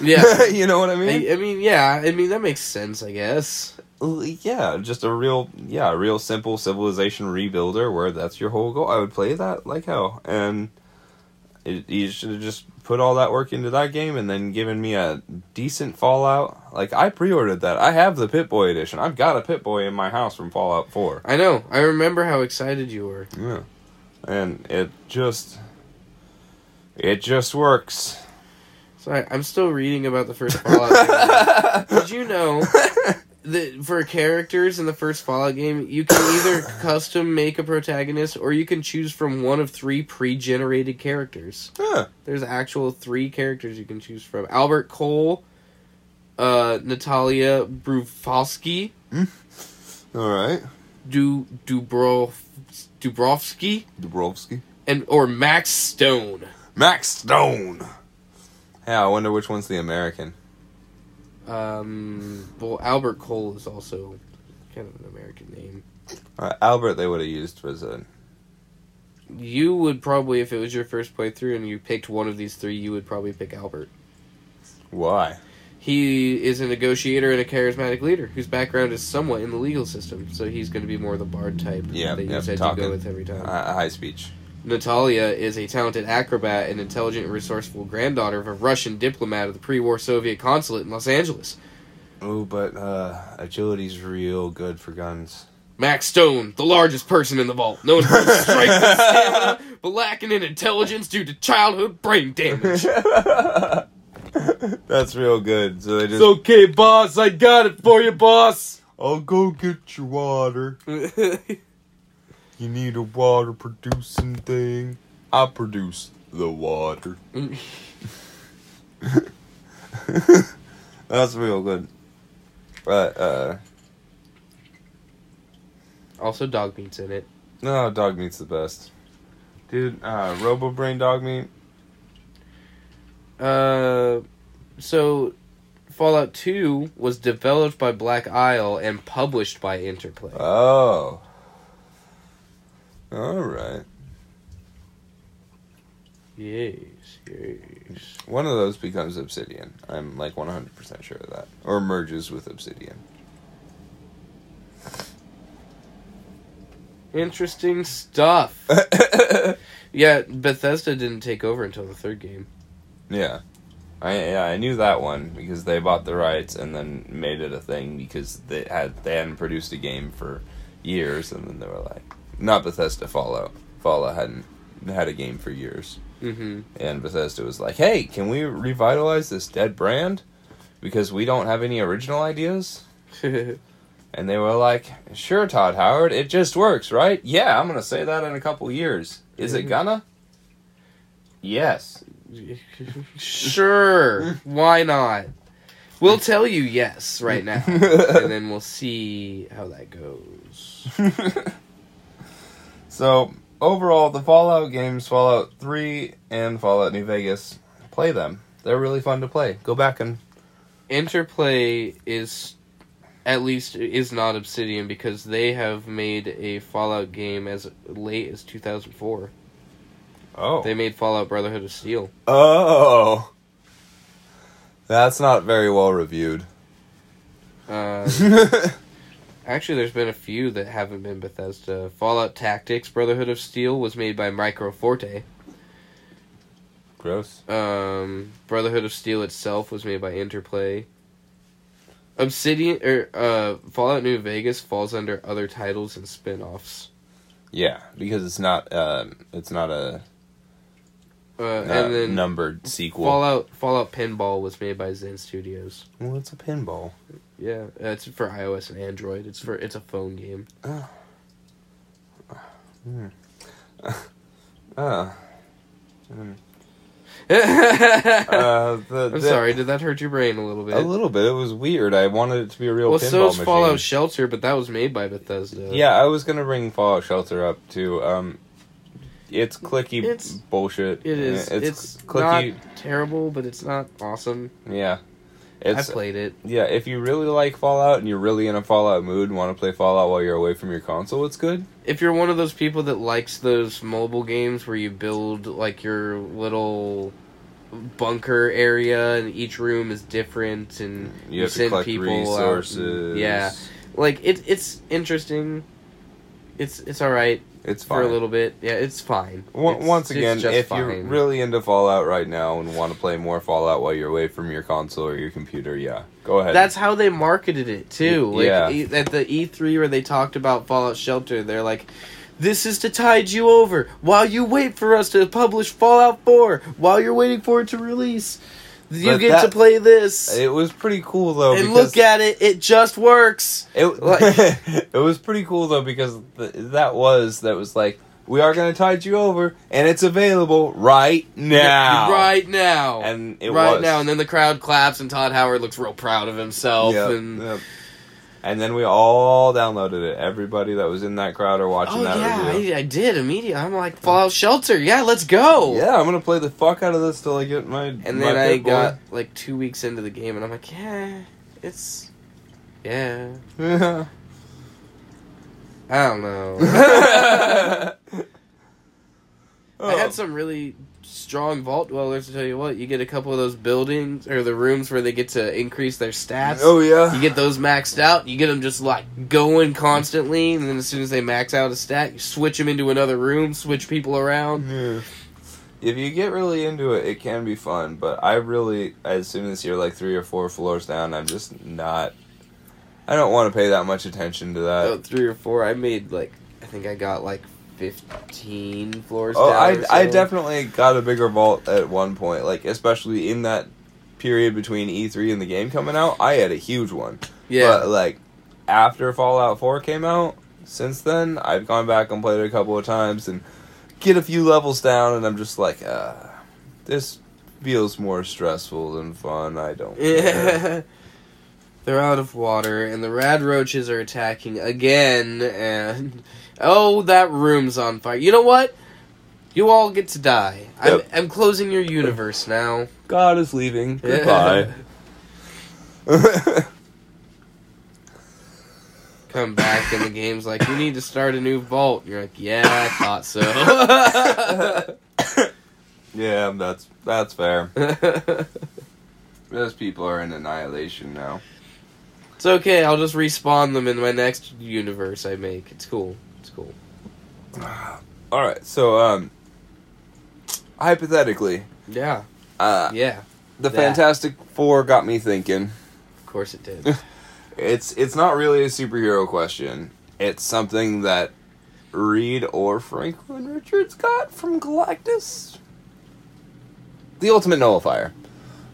Yeah. You know what I mean? I, I mean, yeah. I mean, that makes sense, I guess. Yeah, just a real, yeah, a real simple Civilization Rebuilder where that's your whole goal. I would play that like hell. And... you should have just put all that work into that game and then given me a decent Fallout. Like, I pre-ordered that. I have the Pip-Boy edition. I've got a Pip-Boy in my house from Fallout four. I know. I remember how excited you were. Yeah. And it just... it just works. Sorry, I'm still reading about the first Fallout game. Did you know that for characters in the first Fallout game, you can either custom make a protagonist or you can choose from one of three pre-generated characters. Huh. There's actual three characters you can choose from. Albert Cole, uh, Natalia Brufalski. Mm. All right. Du Dubrov Dubrovsky. Dubrovsky. And or Max Stone. Max Stone. Yeah, I wonder which one's the American. Um, well, Albert Cole is also kind of an American name. Uh, Albert they would have used was a... You would probably, if it was your first playthrough and you picked one of these three, you would probably pick Albert. Why? He is a negotiator and a charismatic leader whose background is somewhat in the legal system, so he's going to be more the bard type yeah, that you yep, said talking, you go with every time. Uh, high speech. Natalia is a talented acrobat and intelligent and resourceful granddaughter of a Russian diplomat of the pre-war Soviet consulate in Los Angeles. Oh, but uh, agility's real good for guns. Max Stone, the largest person in the vault, known for his strength and stamina, but lacking in intelligence due to childhood brain damage. That's real good. So they just... It's okay, boss. I got it for you, boss. I'll go get your water. You need a water producing thing. I produce the water. That's real good. But, uh. Also, dog meat's in it. No, dog meat's the best. Dude, uh, Robo Brain dog meat. Uh. So, Fallout two was developed by Black Isle and published by Interplay. Oh. All right. Yes, yes. One of those becomes Obsidian. I'm like one hundred percent sure of that. Or merges with Obsidian. Interesting stuff. Yeah, Bethesda didn't take over until the third game. Yeah. I yeah, I knew that one because they bought the rights and then made it a thing because they had they hadn't produced a game for years and then they were like, not Bethesda, Fallout. Fallout hadn't had a game for years. Mm-hmm. And Bethesda was like, hey, can we revitalize this dead brand? Because we don't have any original ideas? And they were like, sure, Todd Howard, it just works, right? Yeah, I'm going to say that in a couple years. Is mm-hmm. it gonna? Yes. Sure. Why not? We'll tell you yes right now. And then we'll see how that goes. So, overall, the Fallout games, Fallout three and Fallout New Vegas, play them. They're really fun to play. Go back and... Interplay is... at least is not Obsidian, because they have made a Fallout game as late as two thousand four. Oh. They made Fallout Brotherhood of Steel. Oh. That's not very well reviewed. Uh, actually, there's been a few that haven't been Bethesda. Fallout Tactics Brotherhood of Steel was made by Micro Forte. Gross. Um, Brotherhood of Steel itself was made by Interplay. Obsidian or uh, Fallout New Vegas falls under other titles and spin-offs. Yeah, because it's not uh, it's not a uh, and then numbered sequel. Fallout Fallout Pinball was made by Zen Studios. Well, it's a pinball. Yeah, it's for iOS and Android. It's for it's a phone game. Oh. Mm. Oh. Mm. uh, the, I'm sorry, did that hurt your brain a little bit? A little bit. It was weird. I wanted it to be a real well, pinball machine. Well, so is Fallout Shelter, but that was made by Bethesda. Yeah, I was going to bring Fallout Shelter up, too. Um, it's clicky it's, bullshit. It is. It's, it's clicky. Not terrible, but it's not awesome. Yeah. It's, I played it. Yeah, if you really like Fallout and you're really in a Fallout mood and want to play Fallout while you're away from your console, it's good. If you're one of those people that likes those mobile games where you build, like, your little bunker area and each room is different and you, you send people resources. Out. And, yeah. Like, it, it's interesting. It's it's alright. It's fine. For a little bit. Yeah, it's fine. Once, it's, once again, if fine. You're really into Fallout right now and want to play more Fallout while you're away from your console or your computer, yeah, go ahead. That's how they marketed it, too. Like, yeah. E- at the E three where they talked about Fallout Shelter, they're like, this is to tide you over while you wait for us to publish Fallout four, while you're waiting for it to release. You but get that, to play this. It was pretty cool, though. And look at it. It just works. It, like, it was pretty cool, though, because th- that was, that was like, we are going to tide you over, and it's available right now. Right now. And it right was. Right now. And then the crowd claps, and Todd Howard looks real proud of himself. Yep, and yep. And then we all downloaded it. Everybody that was in that crowd are watching oh, that yeah, review. I, I did immediately. I'm like, Fallout Shelter. Yeah, let's go. Yeah, I'm going to play the fuck out of this till I get my... And then my I got, boy. like, two weeks into the game, and I'm like, yeah, it's... Yeah. Yeah. I don't know. oh. I had some really... strong vault dwellers. To tell you what, you get a couple of those buildings or the rooms where they get to increase their stats. Oh yeah, you get those maxed out. You get them just like going constantly, and then as soon as they max out a stat, you switch them into another room, switch people around. Yeah. If you get really into it, it can be fun. But I really, as soon as you're like three or four floors down, I'm just not. I don't want to pay that much attention to that. So three or four, I made like I think I got like. fifteen floors oh, down. Oh, I, so. I definitely got a bigger vault at one point, like, especially in that period between E three and the game coming out, I had a huge one. Yeah. But, like, after Fallout four came out, since then, I've gone back and played it a couple of times and get a few levels down, and I'm just like, uh, this feels more stressful than fun. I don't care. They're out of water, and the rad roaches are attacking again, and... Oh, that room's on fire. You know what? You all get to die. I'm, yep. I'm closing your universe now. God is leaving. Goodbye. Come back and the game's like, you need to start a new vault. And you're like, yeah, I thought so. yeah, that's that's fair. Those people are in annihilation now. It's okay, I'll just respawn them in my next universe I make. It's cool. Cool. All right, so um, hypothetically, yeah, uh, yeah, the that. Fantastic Four got me thinking. Of course, it did. it's it's not really a superhero question. It's something that Reed or Franklin Richards got from Galactus. The Ultimate Nullifier.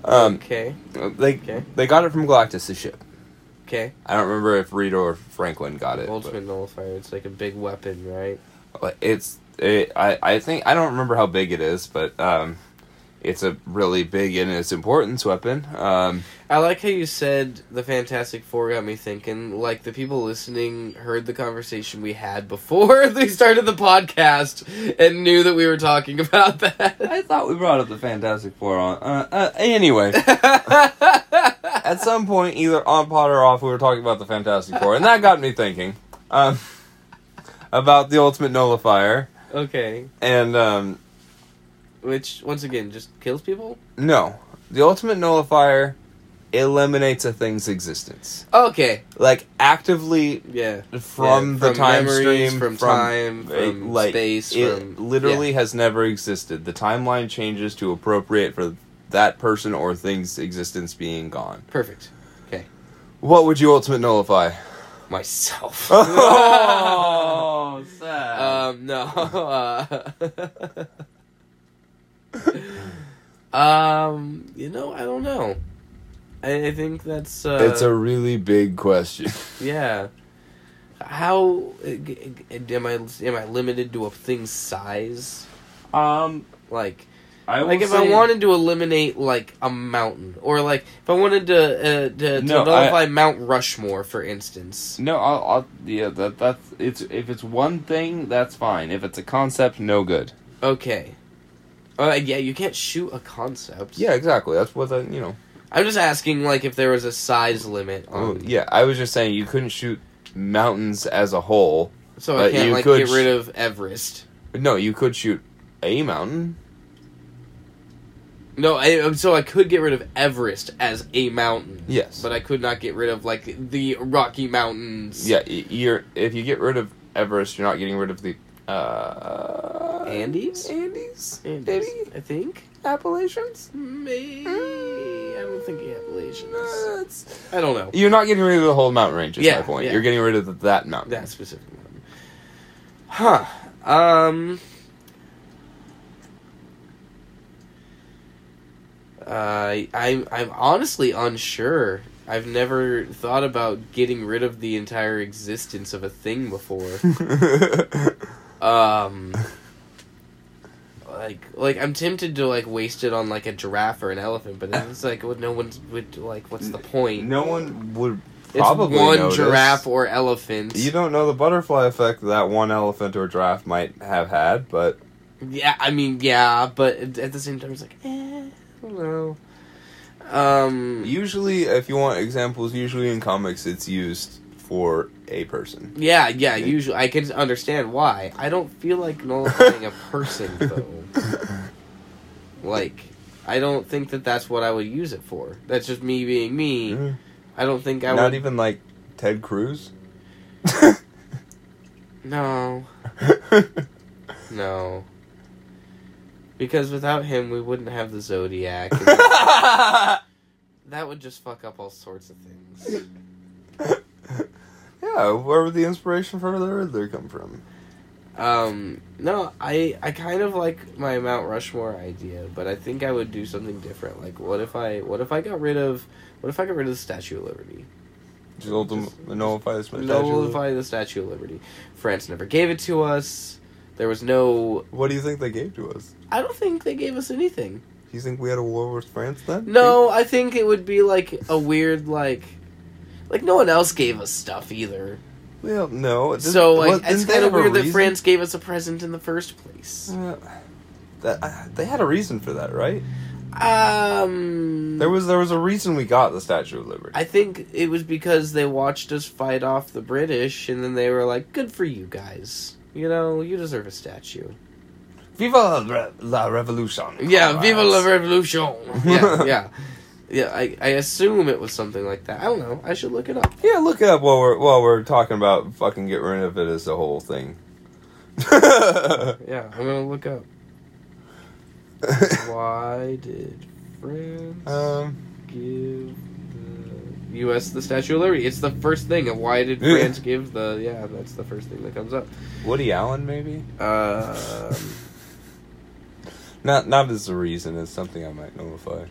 Um, okay. They okay. they got it from Galactus' ship. Okay. I don't remember if Reed or Franklin got it. Ultimate Nullifier. It's like a big weapon, right? It's. It, I, I think. I don't remember how big it is, but um, it's a really big in its importance weapon. Um, I like how you said the Fantastic Four got me thinking. Like, the people listening heard the conversation we had before they started the podcast and knew that we were talking about that. I thought we brought up the Fantastic Four on... Uh, uh, anyway. At some point, either on pod or off, we were talking about the Fantastic Four. And that got me thinking um, about the Ultimate Nullifier. Okay. And... um Which, once again, just kills people? No. The Ultimate Nullifier eliminates a thing's existence. Okay. Like, actively yeah. from yeah, the from time memories, stream. From, from time, from, from like, space. It from, literally yeah. has never existed. The timeline changes to appropriate for that person or thing's existence being gone. Perfect. Okay. What would you Ultimate Nullify? Myself. Oh, sad. Um, no. Uh... um, you know, I don't know. I, I think that's... Uh, it's a really big question. Yeah. How... Am I am I limited to a thing's size? Um, like... I like, if I wanted to eliminate, like, a mountain, or, like, if I wanted to, uh, to, no, to nullify I, Mount Rushmore, for instance. No, I'll... I'll yeah, that, that's... It's, if it's one thing, that's fine. If it's a concept, no good. Okay. Uh, yeah, you can't shoot a concept. Yeah, exactly. That's what, the, you know. I'm just asking, like, if there was a size limit on... Oh, yeah, I was just saying you couldn't shoot mountains as a whole. So I can't, like, get rid of Everest. No, you could shoot a mountain. No, I, so I could get rid of Everest as a mountain. Yes. But I could not get rid of, like, the Rocky Mountains. Yeah, you're, if you get rid of Everest, you're not getting rid of the... Uh, Andes? Andes? Andes? Maybe? I think. Appalachians? Maybe. Mm. I don't think Appalachians. No, that's... I don't know. You're not getting rid of the whole mountain range, is yeah, my point. Yeah. You're getting rid of that mountain. That specific mountain. Huh. Um. Uh, I'm, I'm honestly unsure. I've never thought about getting rid of the entire existence of a thing before. Um, like, like I'm tempted to, like, waste it on, like, a giraffe or an elephant, but then it's like, well, no one would, like, what's the point? No one would probably notice. It's one notice. Giraffe or elephant. You don't know the butterfly effect that one elephant or giraffe might have had, but... Yeah, I mean, yeah, but at the same time, it's like, eh, I don't know. Um, usually, if you want examples, usually in comics, it's used... for a person. Yeah, yeah, it, usually. I can understand why. I don't feel like nullifying a person, though. Like, I don't think that that's what I would use it for. That's just me being me. Mm. I don't think I Not would... Not even, like, Ted Cruz? No. No. Because without him, we wouldn't have the Zodiac. That would just fuck up all sorts of things. Yeah, where would the inspiration for the Riddler come from? Um, no, I I kind of like my Mount Rushmore idea, but I think I would do something different. Like, what if I what if I got rid of what if I got rid of the Statue of Liberty? Just, just nullify the Statue. Nullify the Statue of Liberty. France never gave it to us. There was no. What do you think they gave to us? I don't think they gave us anything. Do you think we had a war with France then? No, I think it would be like a weird like. Like, no one else gave us stuff, either. Well, no. This, so, like, well, it's kind of weird that France gave us a present in the first place. Uh, that, uh, they had a reason for that, right? Um... There was there was a reason we got the Statue of Liberty. I think it was because they watched us fight off the British, and then they were like, good for you guys. You know, you deserve a statue. Viva la Revolution. Yeah, viva la Revolution. Yeah, yeah. Yeah, I, I assume it was something like that. I don't know. I should look it up. Yeah, look it up while we're while we're talking about fucking get rid of it as a whole thing. Yeah, I'm gonna look up. Why did France um, give the U S the Statue of Liberty? It's the first thing. And why did France give the? Yeah, that's the first thing that comes up. Woody Allen, maybe. Uh, not not as a reason. As something I might nullify.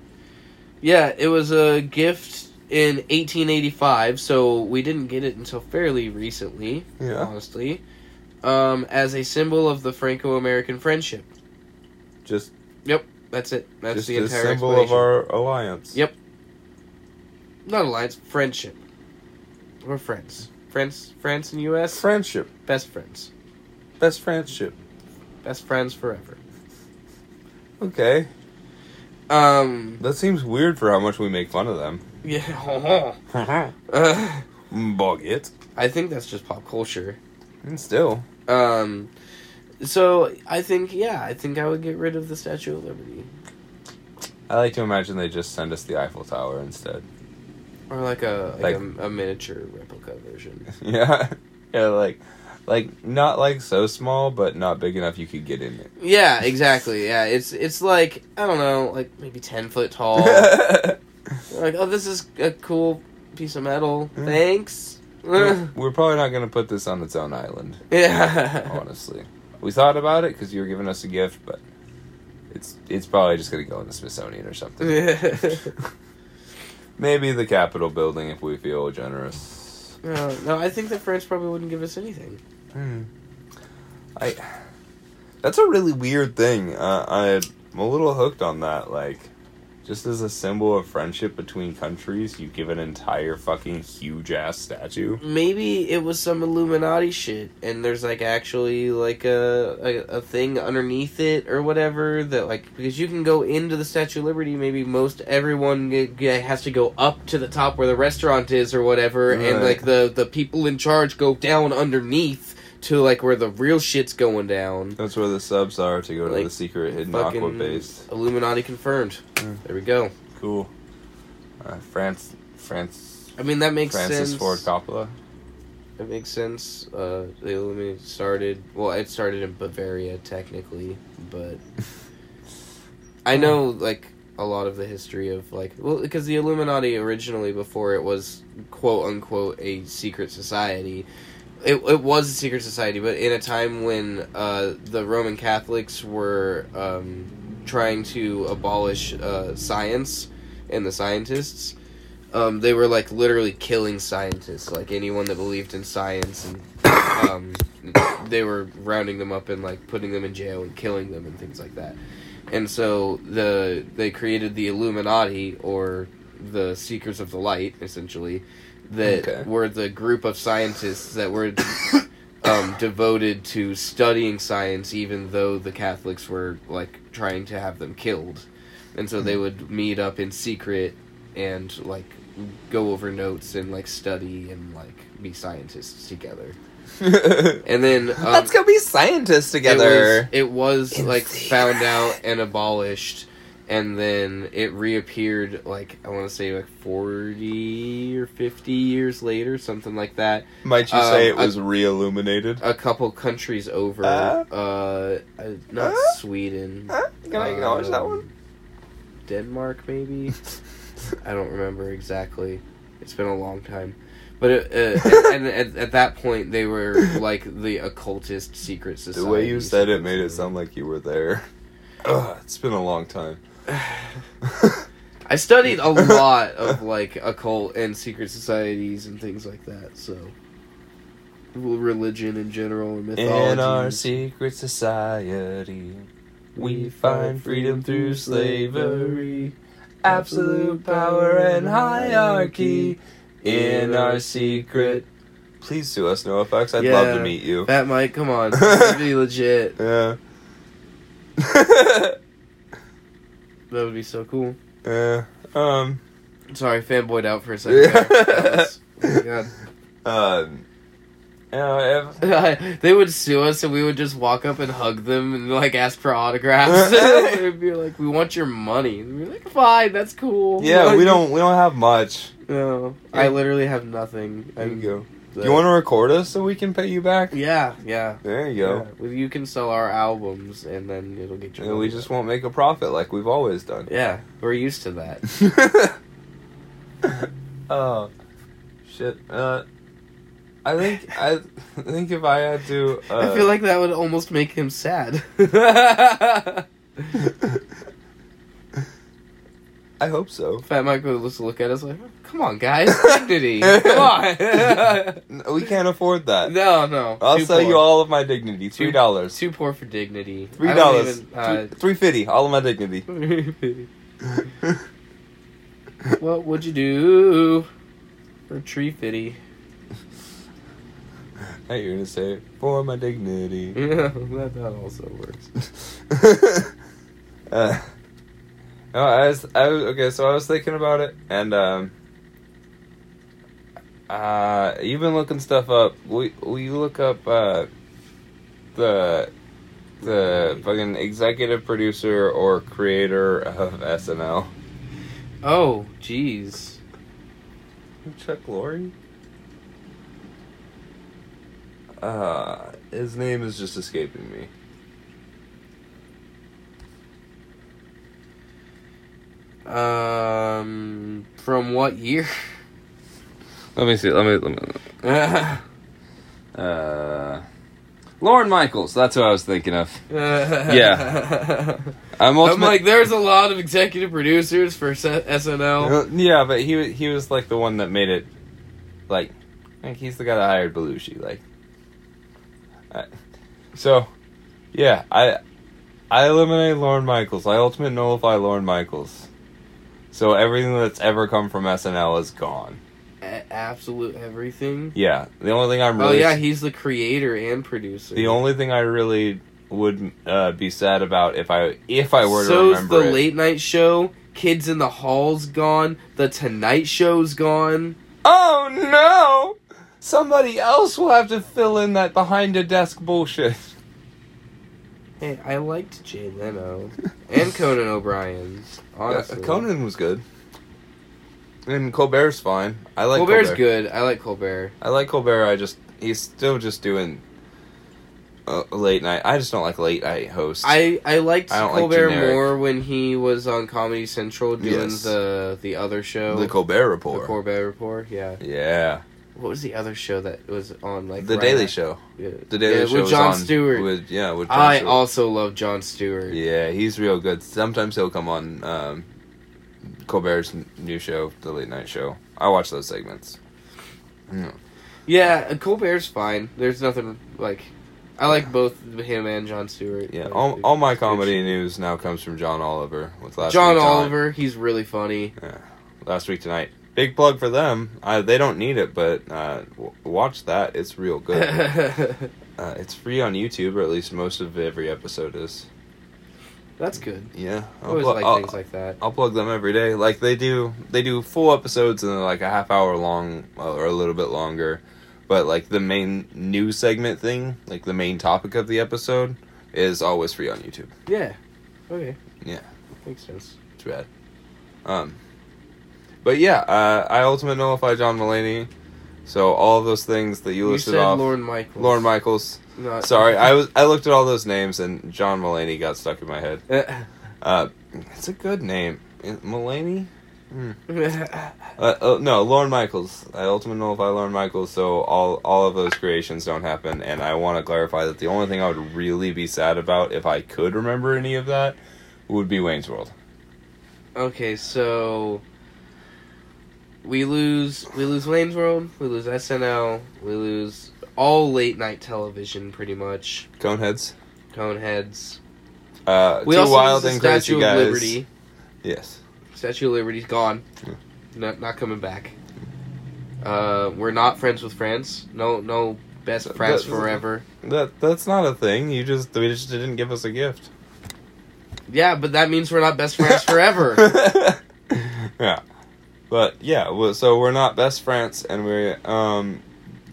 Yeah, it was a gift in eighteen eighty-five, so we didn't get it until fairly recently, yeah. honestly, um, as a symbol of the Franco-American friendship. Just... Yep. That's it. That's just the entire a symbol of our alliance. Yep. Not alliance, friendship. We're friends. Friends, France and U S Friendship. Best friends. Best friendship. Best friends forever. Okay. Um. That seems weird for how much we make fun of them. Yeah. uh, Boggett. I think that's just pop culture. And still. Um. So, I think, yeah, I think I would get rid of the Statue of Liberty. I like to imagine they just send us the Eiffel Tower instead. Or like a like, like a, a miniature replica version. Yeah. Yeah, like, like not like so small, but not big enough you could get in it. Yeah, exactly. Yeah, it's it's like, I don't know, like maybe ten foot tall. Like, oh, this is a cool piece of metal. Mm. Thanks. We're, we're probably not going to put this on its own island. Yeah. Honestly. We thought about it because you were giving us a gift, but it's it's probably just going to go in the Smithsonian or something. Yeah. Maybe the Capitol building if we feel generous. No, no, I think that France probably wouldn't give us anything. Hmm. I. That's a really weird thing. Uh, I'm a little hooked on that. Like, just as a symbol of friendship between countries, you give an entire fucking huge-ass statue. Maybe it was some Illuminati shit, and there's, like, actually, like, a, a a thing underneath it or whatever that, like, because you can go into the Statue of Liberty, maybe most everyone g- g- has to go up to the top where the restaurant is or whatever, right. And, like, the, the people in charge go down underneath to, like, where the real shit's going down. That's where the subs are to go to, like, the secret hidden aqua base. Illuminati confirmed. Yeah. There we go. Cool. Uh, France, France... I mean, that makes Francis sense. Francis Ford Coppola. That makes sense. Uh, the Illuminati started... Well, it started in Bavaria, technically, but... I know, like, a lot of the history of, like... Well, because the Illuminati originally, before it was, quote-unquote, a secret society... It it was a secret society, but in a time when uh, the Roman Catholics were um, trying to abolish uh, science and the scientists, um, they were, like, literally killing scientists, like, anyone that believed in science, and um, they were rounding them up and, like, putting them in jail and killing them and things like that. And so the they created the Illuminati, or the Seekers of the Light, essentially, that okay. were the group of scientists that were um, devoted to studying science, even though the Catholics were, like, trying to have them killed. And so mm-hmm. they would meet up in secret and, like, go over notes and, like, study and, like, be scientists together. And then... Um, Let's go be scientists together! It was, it was like, the... found out and abolished... And then it reappeared, like, I want to say, like, forty or fifty years later, something like that. Might you um, say it was a, re-illuminated? A couple countries over. Uh, uh, uh not uh, Sweden. Uh, can I acknowledge um, that one? Denmark, maybe? I don't remember exactly. It's been a long time. But it, uh, and, and at, at that point, they were, like, the occultist secret society. The way you said it made it sound like you were there. Ugh, it's been a long time. I studied a lot of, like, occult and secret societies and things like that, so... Religion in general and mythology. In our secret society, we find freedom through slavery, absolute power and hierarchy. In our secret... Please sue us, NoFX. I'd yeah, love to meet you. That might, come on. That'd be legit. Yeah. That would be so cool. Yeah. Uh, um. Sorry, fanboyed out for a second. Yeah. Was, oh my god. Um. You know, if... they would sue us, and we would just walk up and hug them and, like, ask for autographs. They would be like, "We want your money." And we'd be like, "Fine, that's cool." Yeah, like, we don't. We don't have much. No, yeah. I literally have nothing. There you go. The... You want to record us so we can pay you back? Yeah, yeah. There you go. Yeah. Well, you can sell our albums, and then it'll get you. And we just won't make a profit like we've always done. Yeah, we're used to that. Oh, shit. Uh, I think I think if I had to, uh, I feel like that would almost make him sad. I hope so. Fat Mike was to look at us like, come on, guys. Dignity. Come on. We can't afford that. No, no. I'll sell poor. you all of my dignity. Three dollars. Too poor for dignity. Three dollars. Uh, Three fifty. All of my dignity. What would you do for tree fitty? Hey, you're gonna say it. For my dignity. Yeah, that, that also works. uh, no, I was, I was, okay, so I was thinking about it, and, um, uh, you've been looking stuff up. We, we look up, uh, the, the fucking executive producer or creator of S N L. Oh, jeez. Chuck Lorre? Uh, his name is just escaping me. Um, from what year? Let me see. Let me. Let me. Uh, Lorne Michaels. That's who I was thinking of. Yeah. I'm, ultimate- I'm like, there's a lot of executive producers for S N L. Yeah, but he he was like the one that made it. Like, I think he's the guy that hired Belushi. Like. So, yeah, I I eliminate Lorne Michaels. I ultimate nullify Lorne Michaels. So everything that's ever come from S N L is gone. A- absolute everything? Yeah. The only thing I'm really... Oh, yeah, he's the creator and producer. The only thing I really would uh, be sad about if I if I were so to remember So's the it. Late Night Show, Kids in the Hall's gone, The Tonight Show's gone. Oh, no! Somebody else will have to fill in that behind-a-desk bullshit. Hey, I liked Jay Leno. And Conan O'Brien, honestly. Yeah, Conan was good. And Colbert's fine. I like Colbert's Colbert. Colbert's good. I like Colbert. I like Colbert. I just... He's still just doing uh, late night. I just don't like late night hosts. I, I liked I Colbert like more when he was on Comedy Central doing yes. the, the other show. The Colbert Report. The Colbert Report, yeah. Yeah. What was the other show that was on, like... The right Daily at, Show. Yeah. The Daily yeah, Show with Jon Stewart. With, yeah, with Jon I Stewart. I also love Jon Stewart. Yeah, he's real good. Sometimes he'll come on um, Colbert's new show, the late night show. I watch those segments. Mm. Yeah, Colbert's fine. There's nothing, like... I like both him and Jon Stewart. Yeah, like, all, all my comedy show. News now comes from John Oliver. With last John Oliver, tonight. He's really funny. Yeah. Last Week Tonight. Big plug for them. Uh, they don't need it, but uh, w- watch that. It's real good. uh, it's free on YouTube, or at least most of every episode is. That's good. Yeah, I'll I always pl- like I'll, things like that. I'll plug them every day. Like they do, they do full episodes and they're like a half hour long or a little bit longer. But like the main news segment thing, like the main topic of the episode, is always free on YouTube. Yeah. Okay. Yeah. Makes sense. Too bad. Um. But yeah, uh, I ultimate nullify John Mulaney. So all of those things that you listed you said off. Lorne Michaels. Lorne Michaels. Not Sorry, I was I looked at all those names and John Mulaney got stuck in my head. uh, it's a good name, Mulaney. Mm. uh, uh, no, Lorne Michaels. I ultimate nullify Lorne Michaels. So all all of those creations don't happen. And I want to clarify that the only thing I would really be sad about if I could remember any of that would be Wayne's World. Okay, so. We lose, we lose Wayne's World, we lose S N L, we lose all late night television, pretty much. Coneheads. Coneheads. Uh, we Too also Wild lose and Crazy Statue guys. Of Liberty. Yes. Statue of Liberty's gone. Yeah. Not, not coming back. Uh, we're not friends with France. No, no best friends that, forever. That that's not a thing. You just they just didn't give us a gift. Yeah, but that means we're not best friends forever. Yeah. But, yeah, so we're not best friends, and we um,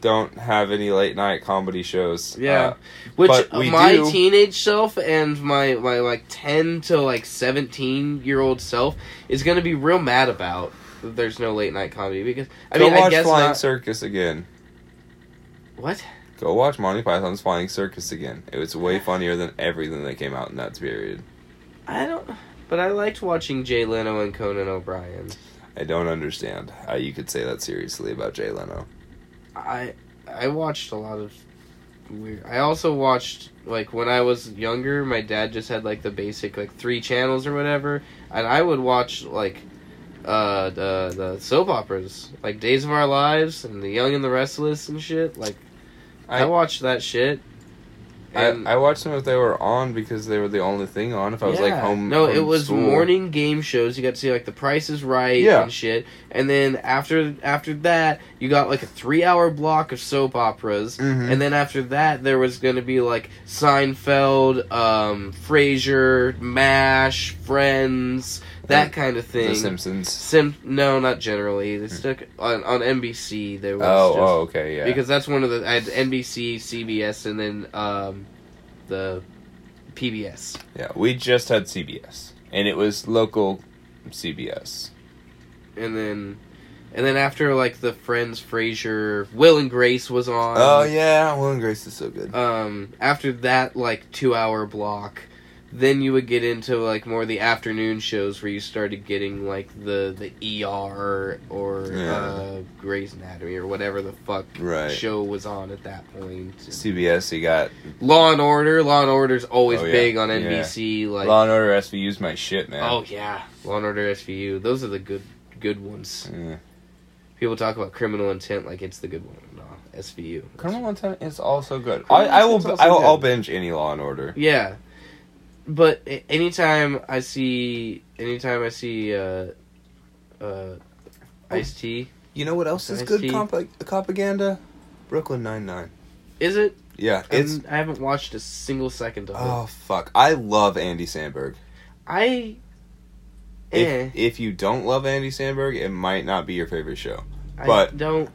don't have any late-night comedy shows. Yeah, uh, which but we my do. teenage self and my, my, like, ten to, like, seventeen-year-old self is going to be real mad about that there's no late-night comedy. Because I Go mean, watch I guess Flying not... Circus again. What? Go watch Monty Python's Flying Circus again. It was way funnier than everything that came out in that period. I don't... But I liked watching Jay Leno and Conan O'Brien. I don't understand how you could say that seriously about Jay Leno. I I watched a lot of weird... I also watched, like, when I was younger, my dad just had, like, the basic, like, three channels or whatever, and I would watch, like, uh, the the soap operas, like Days of Our Lives and The Young and the Restless and shit. Like, I, I watched that shit. And I, I watched them if they were on because they were the only thing on. If I was yeah. like home, no, home it was school. morning game shows. You got to see like The Price is Right yeah. and shit. And then after after that, you got like a three hour block of soap operas. Mm-hmm. And then after that, there was going to be like Seinfeld, um, Frasier, MASH, Friends, that and kind of thing. The Simpsons. Sim- no, not generally. They stuck on, on N B C. There was oh, just, oh, okay, yeah. Because that's one of the I had N B C, C B S, and then um, the P B S. Yeah, we just had C B S, and it was local C B S. And then, and then after like the Friends, Frasier, Will and Grace was on. Oh yeah, Will and Grace is so good. Um, after that, like two hour block. Then you would get into, like, more of the afternoon shows where you started getting, like, the, the E R or yeah. uh, Grey's Anatomy or whatever the fuck right. show was on at that point. C B S, you got... Law and Order. Law and Order's always oh, yeah. big on N B C. Yeah. Like Law and Order S V U's my shit, man. Oh, yeah. Law and Order S V U. Those are the good good ones. Yeah. People talk about Criminal Intent like it's the good one. No, S V U. Criminal Intent is also good. I, I will also I will, I'll binge any Law and Order. Yeah. But anytime I see, anytime I see, uh, uh, Ice-T. You know what else is Ice-T? Good comp- propaganda? Brooklyn Nine-Nine. Is it? Yeah, it's... I'm, I haven't watched a single second of oh, it. Oh, fuck. I love Andy Samberg. I... Eh. If, if you don't love Andy Samberg, it might not be your favorite show. But I don't...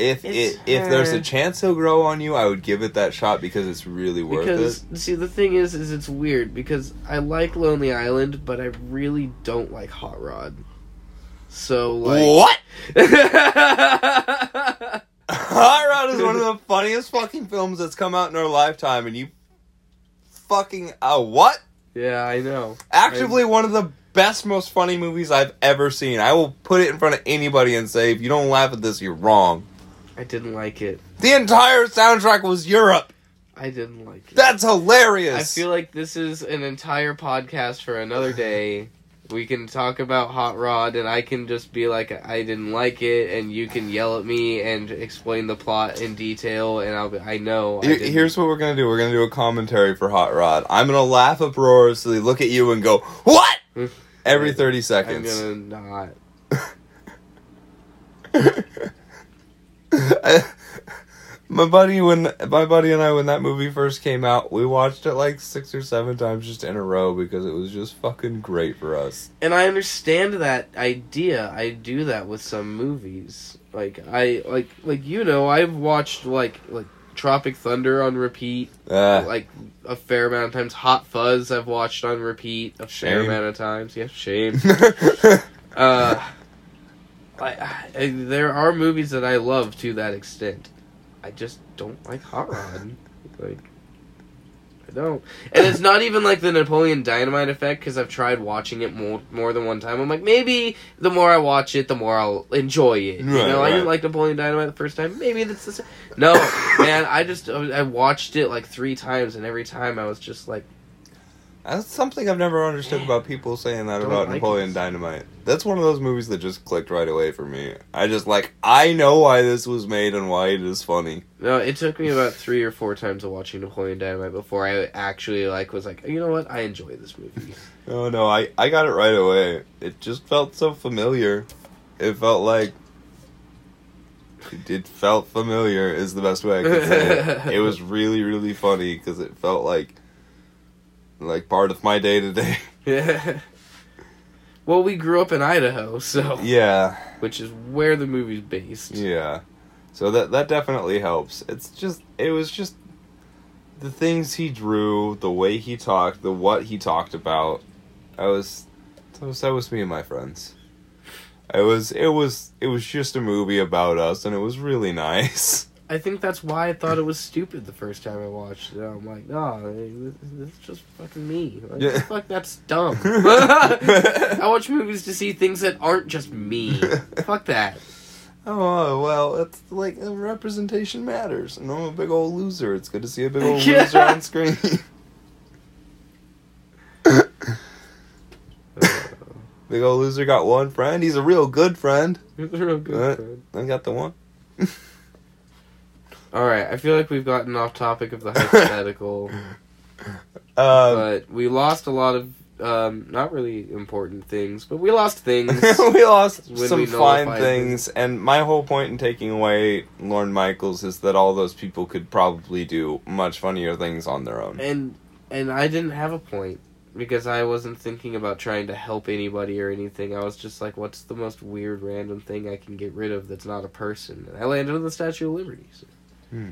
If it, if there's a chance he'll grow on you, I would give it that shot because it's really worth because, it. See, the thing is, is it's weird because I like Lonely Island, but I really don't like Hot Rod. So, like... What? Hot Rod is one of the funniest fucking films that's come out in our lifetime, and you fucking... Uh, what? Yeah, I know. Actively I'm... one of the best, most funny movies I've ever seen. I will put it in front of anybody and say, if you don't laugh at this, you're wrong. I didn't like it. The entire soundtrack was Europe. I didn't like it. That's hilarious. I feel like this is an entire podcast for another day. We can talk about Hot Rod, and I can just be like, I didn't like it, and you can yell at me and explain the plot in detail, and I'll be, I know. Here, I here's what we're going to do. We're going to do a commentary for Hot Rod. I'm going to laugh uproariously, look at you, and go, what? Every thirty seconds. I'm going to not... I, my buddy when my buddy and I when that movie first came out, we watched it like six or seven times just in a row because it was just fucking great for us. And I understand that idea. I do that with some movies. Like I like like you know, I've watched like like Tropic Thunder on repeat uh, like a fair amount of times. Hot Fuzz I've watched on repeat a shame. fair amount of times. Yeah, shame. uh I, I, there are movies that I love to that extent. I just don't like Hot Rod. Like, I don't. And it's not even like the Napoleon Dynamite effect, because I've tried watching it more, more than one time. I'm like, maybe the more I watch it, the more I'll enjoy it. Right, you know, right. I didn't like Napoleon Dynamite the first time. Maybe that's the same. No, man, I just, I watched it like three times, and every time I was just like, that's something I've never understood about people saying that Don't about like Napoleon it. Dynamite. That's one of those movies that just clicked right away for me. I just, like, I know why this was made and why it is funny. No, it took me about three or four times of watching Napoleon Dynamite before I actually, like, was like, you know what? I enjoy this movie. Oh, no, I, I got it right away. It just felt so familiar. It felt like... It felt familiar is the best way I could say it. It was really, really funny because it felt like... Like, part of my day-to-day. Yeah. Well, we grew up in Idaho, so... Yeah. Which is where the movie's based. Yeah. So that that definitely helps. It's just... It was just... The things he drew, the way he talked, the what he talked about. I was... That was, that was me and my friends. I was... It was... It was just a movie about us, and it was really nice. I think that's why I thought it was stupid the first time I watched it. I'm like, no, this is just fucking me. Like, yeah. Fuck, that's dumb. I watch movies to see things that aren't just me. Fuck that. Oh, well, it's like representation matters. And I'm a big old loser. It's good to see a big old yeah. loser on screen. uh, Big old loser got one friend. He's a real good friend. He's a real good right. friend. I got the one. Alright, I feel like we've gotten off topic of the hypothetical. um, but we lost a lot of, um, not really important things, but we lost things. we lost some we fine things, them. And my whole point in taking away Lorne Michaels is that all those people could probably do much funnier things on their own. And and I didn't have a point, because I wasn't thinking about trying to help anybody or anything. I was just like, what's the most weird random thing I can get rid of that's not a person? And I landed on the Statue of Liberty, so. Hmm.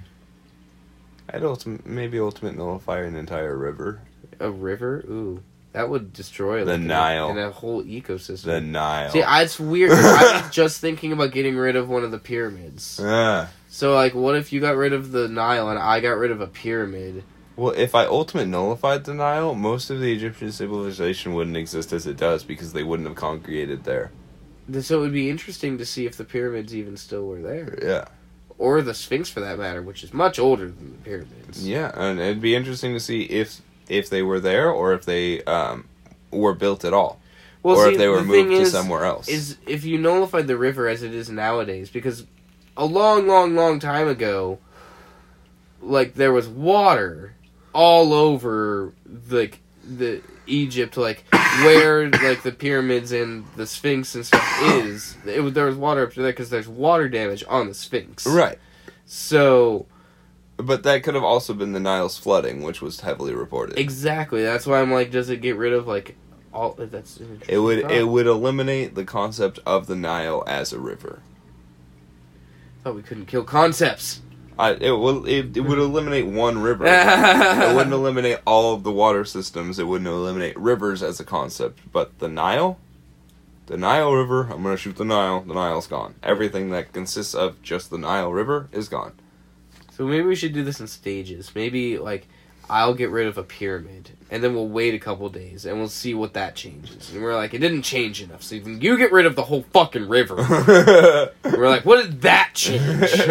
I'd ultim- maybe Ultimate Nullifier an entire river. A river? Ooh. That would destroy... Like, the Nile. And a whole ecosystem. The Nile. See, I, it's weird. I was just thinking about getting rid of one of the pyramids. Yeah. So, like, what if you got rid of the Nile and I got rid of a pyramid? Well, if I Ultimate Nullified the Nile, most of the Egyptian civilization wouldn't exist as it does, because they wouldn't have congregated there. So it would be interesting to see if the pyramids even still were there. Yeah. Or the Sphinx, for that matter, which is much older than the pyramids. Yeah, and it'd be interesting to see if if they were there, or if they um, were built at all. Well, or see, if they were the moved to is, somewhere else. Is if you nullified the river as it is nowadays, because a long, long, long time ago, like, there was water all over, like, the, the Egypt, like, where, like, the pyramids and the Sphinx and stuff is. It, there was water up to there because there's water damage on the Sphinx. Right. So... But that could have also been the Nile's flooding, which was heavily reported. Exactly. That's why I'm like, does it get rid of, like, all... That's an interesting it would thought. It would eliminate the concept of the Nile as a river. I thought we couldn't kill concepts. I, it, will, it, it would eliminate one river. It wouldn't eliminate all of the water systems. It wouldn't eliminate rivers as a concept. But the Nile? The Nile River, I'm going to shoot the Nile. The Nile's gone. Everything that consists of just the Nile River is gone. So maybe we should do this in stages. Maybe, like, I'll get rid of a pyramid, and then we'll wait a couple days, and we'll see what that changes. And we're like, it didn't change enough. So even you get rid of the whole fucking river. We're like, what did that change?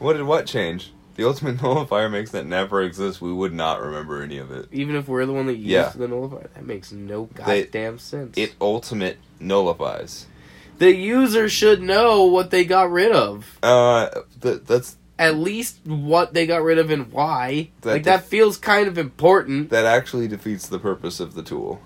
What did what change? The Ultimate Nullifier makes that never exist. We would not remember any of it. Even if we're the one that used yeah. the nullifier? That makes no goddamn they, sense. It ultimate nullifies. The user should know what they got rid of. Uh, th- that's... At least what they got rid of and why. That like, def- that feels kind of important. That actually defeats the purpose of the tool.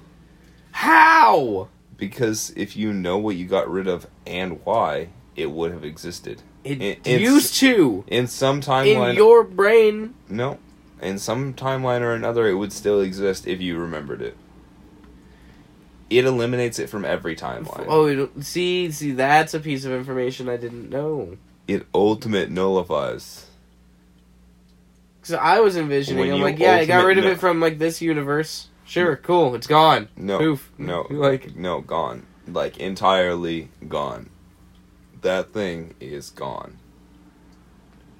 How? Because if you know what you got rid of and why, it would have existed. It in, used in, to. In some timeline. In your brain. No. In some timeline or another, it would still exist if you remembered it. It eliminates it from every timeline. Oh, see, see, that's a piece of information I didn't know. It ultimate nullifies. Because I was envisioning, I'm like, yeah, I got rid of no- it from, like, this universe. Sure, cool, it's gone. No, Poof. no, like, no, gone. Like, entirely gone. That thing is gone.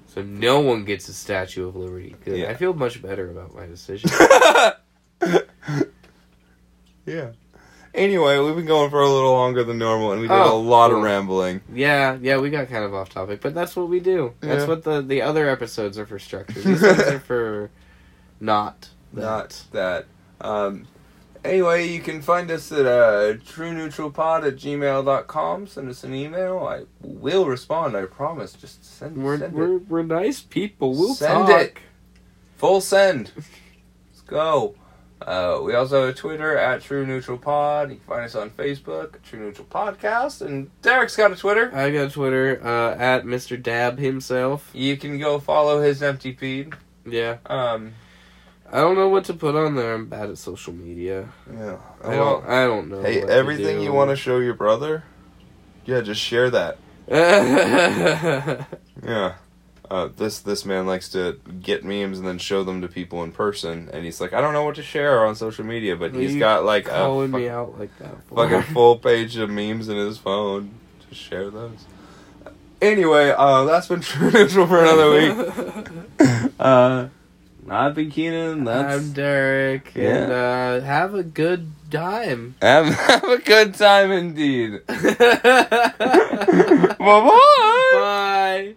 So no one gets a Statue of Liberty. Yeah. I feel much better about my decision. Yeah. Anyway, we've been going for a little longer than normal, and we did oh, a lot cool. of rambling. Yeah, yeah, we got kind of off topic, but that's what we do. That's yeah. what the, the other episodes are for structure. These ones are for not that. Not that. Um... Anyway, you can find us at uh, trueneutralpod at gmail dot com. Send us an email. I will respond, I promise. Just send, we're, send we're, it. We're nice people. We'll send talk. it. Full send. Let's go. Uh, we also have a Twitter at trueneutralpod. You can find us on Facebook, True Neutral Podcast. And Derek's got a Twitter. I got a Twitter uh, at Mister Dab himself. You can go follow his empty feed. Yeah. Um... I don't know what to put on there. I'm bad at social media. Yeah. I don't, I don't know. Hey, everything you want to show your brother, yeah, just share that. Yeah. Uh, this this man likes to get memes and then show them to people in person, and he's like, I don't know what to share on social media, but he's got like a calling me out like that fucking full page of memes in his phone. Just share those. Anyway, uh, that's been True Neutral for another week. uh... I've been Keenan. That's... I'm Derek. Yeah. And uh, have a good time. Have, have a good time indeed. Bye-bye. Bye.